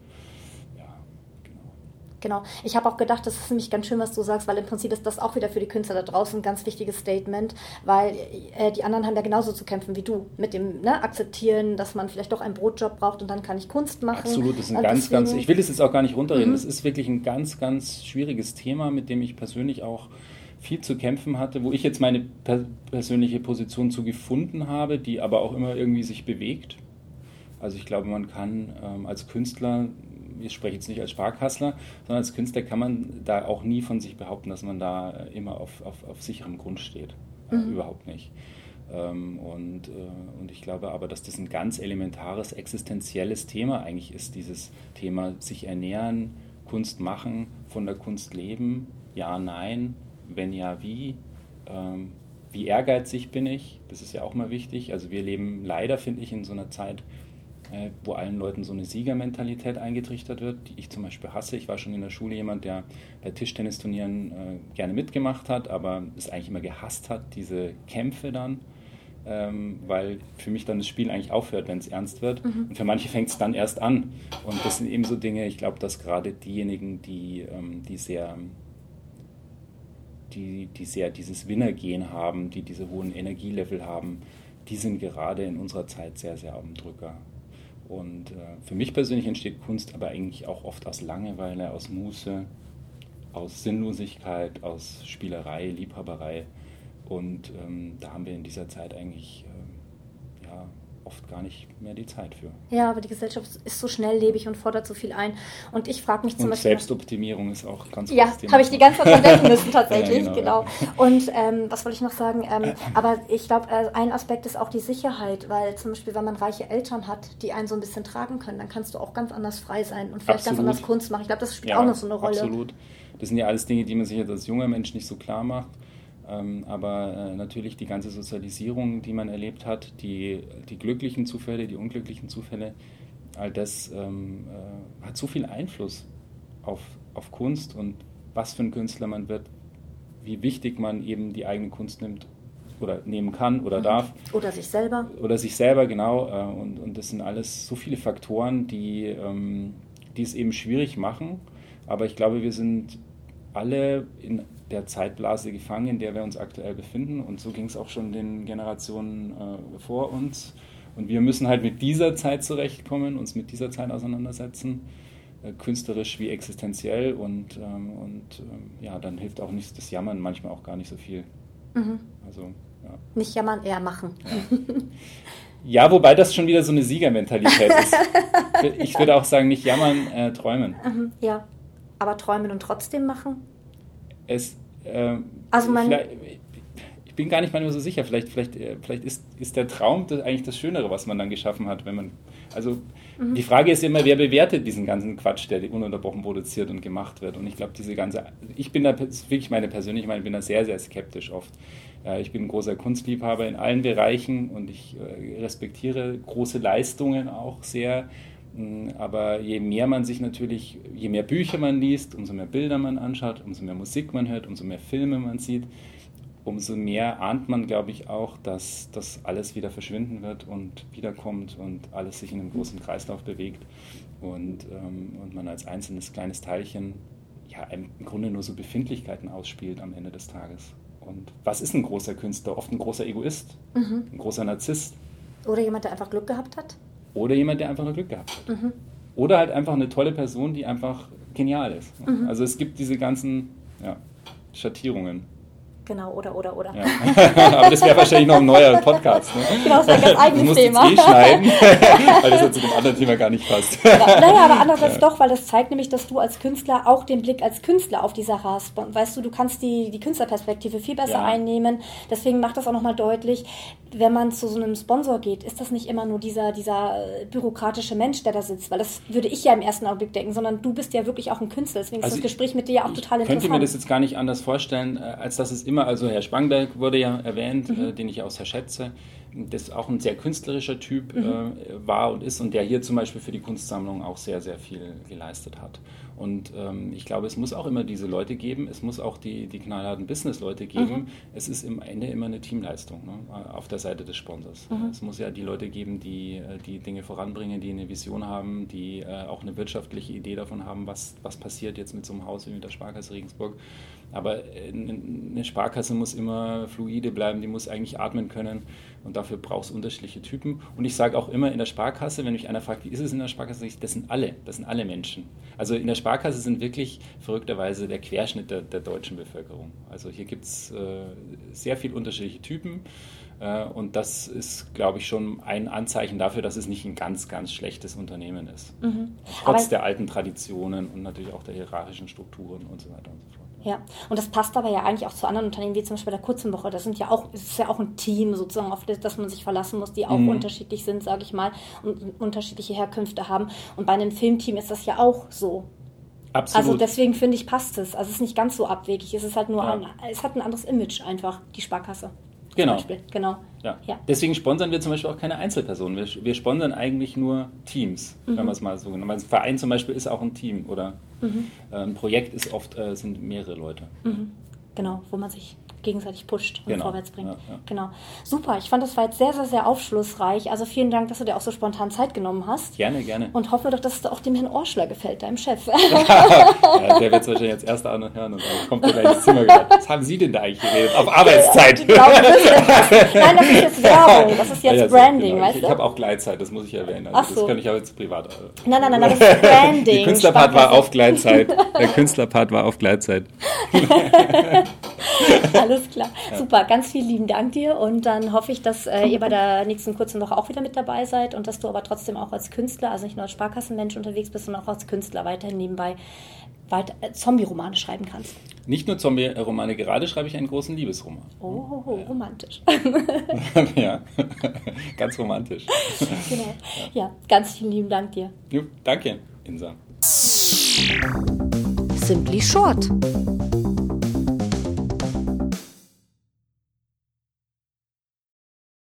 Genau. Ich habe auch gedacht, das ist nämlich ganz schön, was du sagst, weil im Prinzip ist das auch wieder für die Künstler da draußen ein ganz wichtiges Statement, weil äh, die anderen haben ja genauso zu kämpfen wie du mit dem ne, Akzeptieren, dass man vielleicht doch einen Brotjob braucht und dann kann ich Kunst machen. Absolut, das ist ein und ganz, deswegen, ganz, ich will das jetzt auch gar nicht runterreden, mhm. das ist wirklich ein ganz, ganz schwieriges Thema, mit dem ich persönlich auch viel zu kämpfen hatte, wo ich jetzt meine per- persönliche Position zu gefunden habe, die aber auch immer irgendwie sich bewegt. Also ich glaube, man kann ähm, als Künstler, ich spreche jetzt nicht als Sparkassler, sondern als Künstler kann man da auch nie von sich behaupten, dass man da immer auf, auf, auf sicherem Grund steht. Mhm. Äh, überhaupt nicht. Ähm, und, äh, und ich glaube aber, dass das ein ganz elementares, existenzielles Thema eigentlich ist, dieses Thema sich ernähren, Kunst machen, von der Kunst leben, ja, nein, wenn ja, wie, ähm, wie ehrgeizig bin ich, das ist ja auch mal wichtig. Also wir leben leider, finde ich, in so einer Zeit, wo allen Leuten so eine Siegermentalität eingetrichtert wird, die ich zum Beispiel hasse. Ich war schon in der Schule jemand, der bei Tischtennisturnieren äh, gerne mitgemacht hat, aber es eigentlich immer gehasst hat, diese Kämpfe dann, ähm, weil für mich dann das Spiel eigentlich aufhört, wenn es ernst wird. Mhm. Und für manche fängt es dann erst an. Und das sind eben so Dinge, ich glaube, dass gerade diejenigen, die, ähm, die sehr... Die, die sehr dieses Winner-Gen haben, die diese hohen Energielevel haben, die sind gerade in unserer Zeit sehr, sehr auf dem Drücker. Und äh, für mich persönlich entsteht Kunst aber eigentlich auch oft aus Langeweile, aus Muße, aus Sinnlosigkeit, aus Spielerei, Liebhaberei. Und ähm, da haben wir in dieser Zeit eigentlich ähm, ja, oft gar nicht mehr die Zeit für. Ja, aber die Gesellschaft ist so schnelllebig und fordert so viel ein. Und ich frage mich zum und Beispiel... Selbstoptimierung ist auch ganz großes Thema. Ja, habe ich die ganze Zeit denken müssen tatsächlich, ja, genau. genau. Ja. Und ähm, was wollte ich noch sagen? Ähm, aber ich glaube, äh, ein Aspekt ist auch die Sicherheit, weil zum Beispiel, wenn man reiche Eltern hat, die einen so ein bisschen tragen können, dann kannst du auch ganz anders frei sein und vielleicht absolut. Ganz anders Kunst machen. Ich glaube, das spielt ja, auch noch so eine Rolle. Absolut. Das sind ja alles Dinge, die man sich als junger Mensch nicht so klar macht. Aber äh, natürlich die ganze Sozialisierung, die man erlebt hat, die, die glücklichen Zufälle, die unglücklichen Zufälle, all das ähm, äh, hat so viel Einfluss auf, auf Kunst und was für ein Künstler man wird, wie wichtig man eben die eigene Kunst nimmt oder nehmen kann oder mhm. darf. Oder sich selber. Oder sich selber, genau. Äh, und, und das sind alles so viele Faktoren, die, ähm, die es eben schwierig machen. Aber ich glaube, wir sind alle in der Zeitblase gefangen, in der wir uns aktuell befinden. Und so ging es auch schon den Generationen äh, vor uns. Und wir müssen halt mit dieser Zeit zurechtkommen, uns mit dieser Zeit auseinandersetzen, äh, künstlerisch wie existenziell. Und, ähm, und ähm, ja, dann hilft auch nicht das Jammern manchmal auch gar nicht so viel. Mhm. Also, ja. Nicht jammern, eher machen. Ja. Ja, wobei das schon wieder so eine Siegermentalität ist. Ich würde auch sagen, nicht jammern, äh, träumen. Mhm, ja, aber träumen und trotzdem machen? Es, äh, also man ich bin gar nicht manchmal so sicher, vielleicht, vielleicht, vielleicht ist, ist der Traum das eigentlich das Schönere, was man dann geschaffen hat, wenn man, also mhm. die Frage ist immer, wer bewertet diesen ganzen Quatsch, der ununterbrochen produziert und gemacht wird, und ich glaube, diese ganze, ich bin da wirklich meine persönliche Meinung, ich bin da sehr, sehr skeptisch oft. Ich bin ein großer Kunstliebhaber in allen Bereichen und ich respektiere große Leistungen auch sehr, aber je mehr man sich natürlich, je mehr Bücher man liest, umso mehr Bilder man anschaut, umso mehr Musik man hört, umso mehr Filme man sieht, umso mehr ahnt man, glaube ich, auch, dass das alles wieder verschwinden wird und wiederkommt und alles sich in einem großen Kreislauf bewegt und, ähm, und man als einzelnes kleines Teilchen ja im Grunde nur so Befindlichkeiten ausspielt am Ende des Tages. Und was ist ein großer Künstler? Oft ein großer Egoist, mhm. ein großer Narzisst. Oder jemand, der einfach Glück gehabt hat? Oder jemand, der einfach nur Glück gehabt hat. Mhm. Oder halt einfach eine tolle Person, die einfach genial ist. Mhm. Also es gibt diese ganzen ja, Schattierungen. Genau, oder, oder, oder. Ja. Aber das wäre wahrscheinlich noch ein neuer Podcast. Ne? Genau, das wäre ein ganz eigenes Thema. Du musst Thema. Jetzt eh schneiden, weil das ja zu dem anderen Thema gar nicht passt. Naja, na aber andererseits ja. doch, weil das zeigt nämlich, dass du als Künstler auch den Blick als Künstler auf die Sache hast. Weißt du, du kannst die, die Künstlerperspektive viel besser ja. einnehmen. Deswegen macht das auch nochmal deutlich, wenn man zu so einem Sponsor geht, ist das nicht immer nur dieser, dieser bürokratische Mensch, der da sitzt. Weil das würde ich ja im ersten Augenblick denken, sondern du bist ja wirklich auch ein Künstler. Deswegen also ist das Gespräch mit dir ja auch total interessant. Ich könnte mir das jetzt gar nicht anders vorstellen, als dass es immer, also Herr Spangenberg wurde ja erwähnt, mhm. äh, den ich auch sehr schätze, das auch ein sehr künstlerischer Typ mhm. äh, war und ist und der hier zum Beispiel für die Kunstsammlung auch sehr, sehr viel geleistet hat. Und ähm, ich glaube, es muss auch immer diese Leute geben, es muss auch die, die knallharten Business-Leute geben. Mhm. Es ist am Ende immer eine Teamleistung, ne? Auf der Seite des Sponsors. Mhm. Es muss ja die Leute geben, die die Dinge voranbringen, die eine Vision haben, die äh, auch eine wirtschaftliche Idee davon haben, was, was passiert jetzt mit so einem Haus wie mit der Sparkasse Regensburg. Aber eine Sparkasse muss immer fluide bleiben, die muss eigentlich atmen können und dafür braucht es unterschiedliche Typen. Und ich sage auch immer in der Sparkasse, wenn mich einer fragt, wie ist es in der Sparkasse, das sind alle, das sind alle Menschen. Also in der Sparkasse sind wirklich verrückterweise der Querschnitt der, der deutschen Bevölkerung. Also hier gibt es äh, sehr viele unterschiedliche Typen. Und das ist, glaube ich, schon ein Anzeichen dafür, dass es nicht ein ganz, ganz schlechtes Unternehmen ist. Mhm. Trotz aber der alten Traditionen und natürlich auch der hierarchischen Strukturen und so weiter und so fort. Ja, und das passt aber ja eigentlich auch zu anderen Unternehmen, wie zum Beispiel der Kurzfilmwoche. Das sind ja auch, es ist ja auch ein Team sozusagen, auf das man sich verlassen muss, die auch mhm. unterschiedlich sind, sage ich mal, und unterschiedliche Herkünfte haben. Und bei einem Filmteam ist das ja auch so. Absolut. Also deswegen finde ich, passt es. Also es ist nicht ganz so abwegig. Es ist halt nur, ja. ein, es hat ein anderes Image einfach, die Sparkasse. Genau. Zum Beispiel. Genau. Ja. Ja. Deswegen sponsern wir zum Beispiel auch keine Einzelpersonen. Wir, wir sponsern eigentlich nur Teams, mhm. wenn man es mal so nennt. Ein Verein zum Beispiel ist auch ein Team oder mhm. äh, ein Projekt ist oft äh, sind mehrere Leute. Mhm. Genau, wo man sich gegenseitig pusht und genau. vorwärts bringt. Ja, ja. Genau. Super, ich fand, das war jetzt sehr, sehr, sehr aufschlussreich. Also vielen Dank, dass du dir auch so spontan Zeit genommen hast. Gerne, gerne. Und hoffe doch, dass es auch dem Herrn Orschler gefällt, deinem Chef. Ja, der wird es wahrscheinlich als erster an und hören und dann kommt er gleich ins Zimmer gedacht. Was haben Sie denn da eigentlich geredet? Auf Arbeitszeit. Ja, genau, das, nein, das ist jetzt Werbung, das ist jetzt ja, das Branding, genau. weißt ich, du? Ich habe auch Gleitzeit, das muss ich erwähnen. Also, ach so. Das kann ich aber jetzt privat. Nein, nein, nein, das ist Branding. Der Künstlerpart war auf Gleitzeit. Der Künstlerpart war auf Gleitzeit. Alles klar. Ja. Super, ganz vielen lieben Dank dir und dann hoffe ich, dass äh, ihr bei der nächsten kurzen Woche auch wieder mit dabei seid und dass du aber trotzdem auch als Künstler, also nicht nur als Sparkassenmensch unterwegs bist, sondern auch als Künstler weiterhin nebenbei weiter, äh, Zombie-Romane schreiben kannst. Nicht nur Zombie-Romane, gerade schreibe ich einen großen Liebesroman. Oh, ja. Romantisch. Ja, ganz romantisch. Genau. Ja. Ja, ganz vielen lieben Dank dir. Ja, danke, Insa. Simply Short.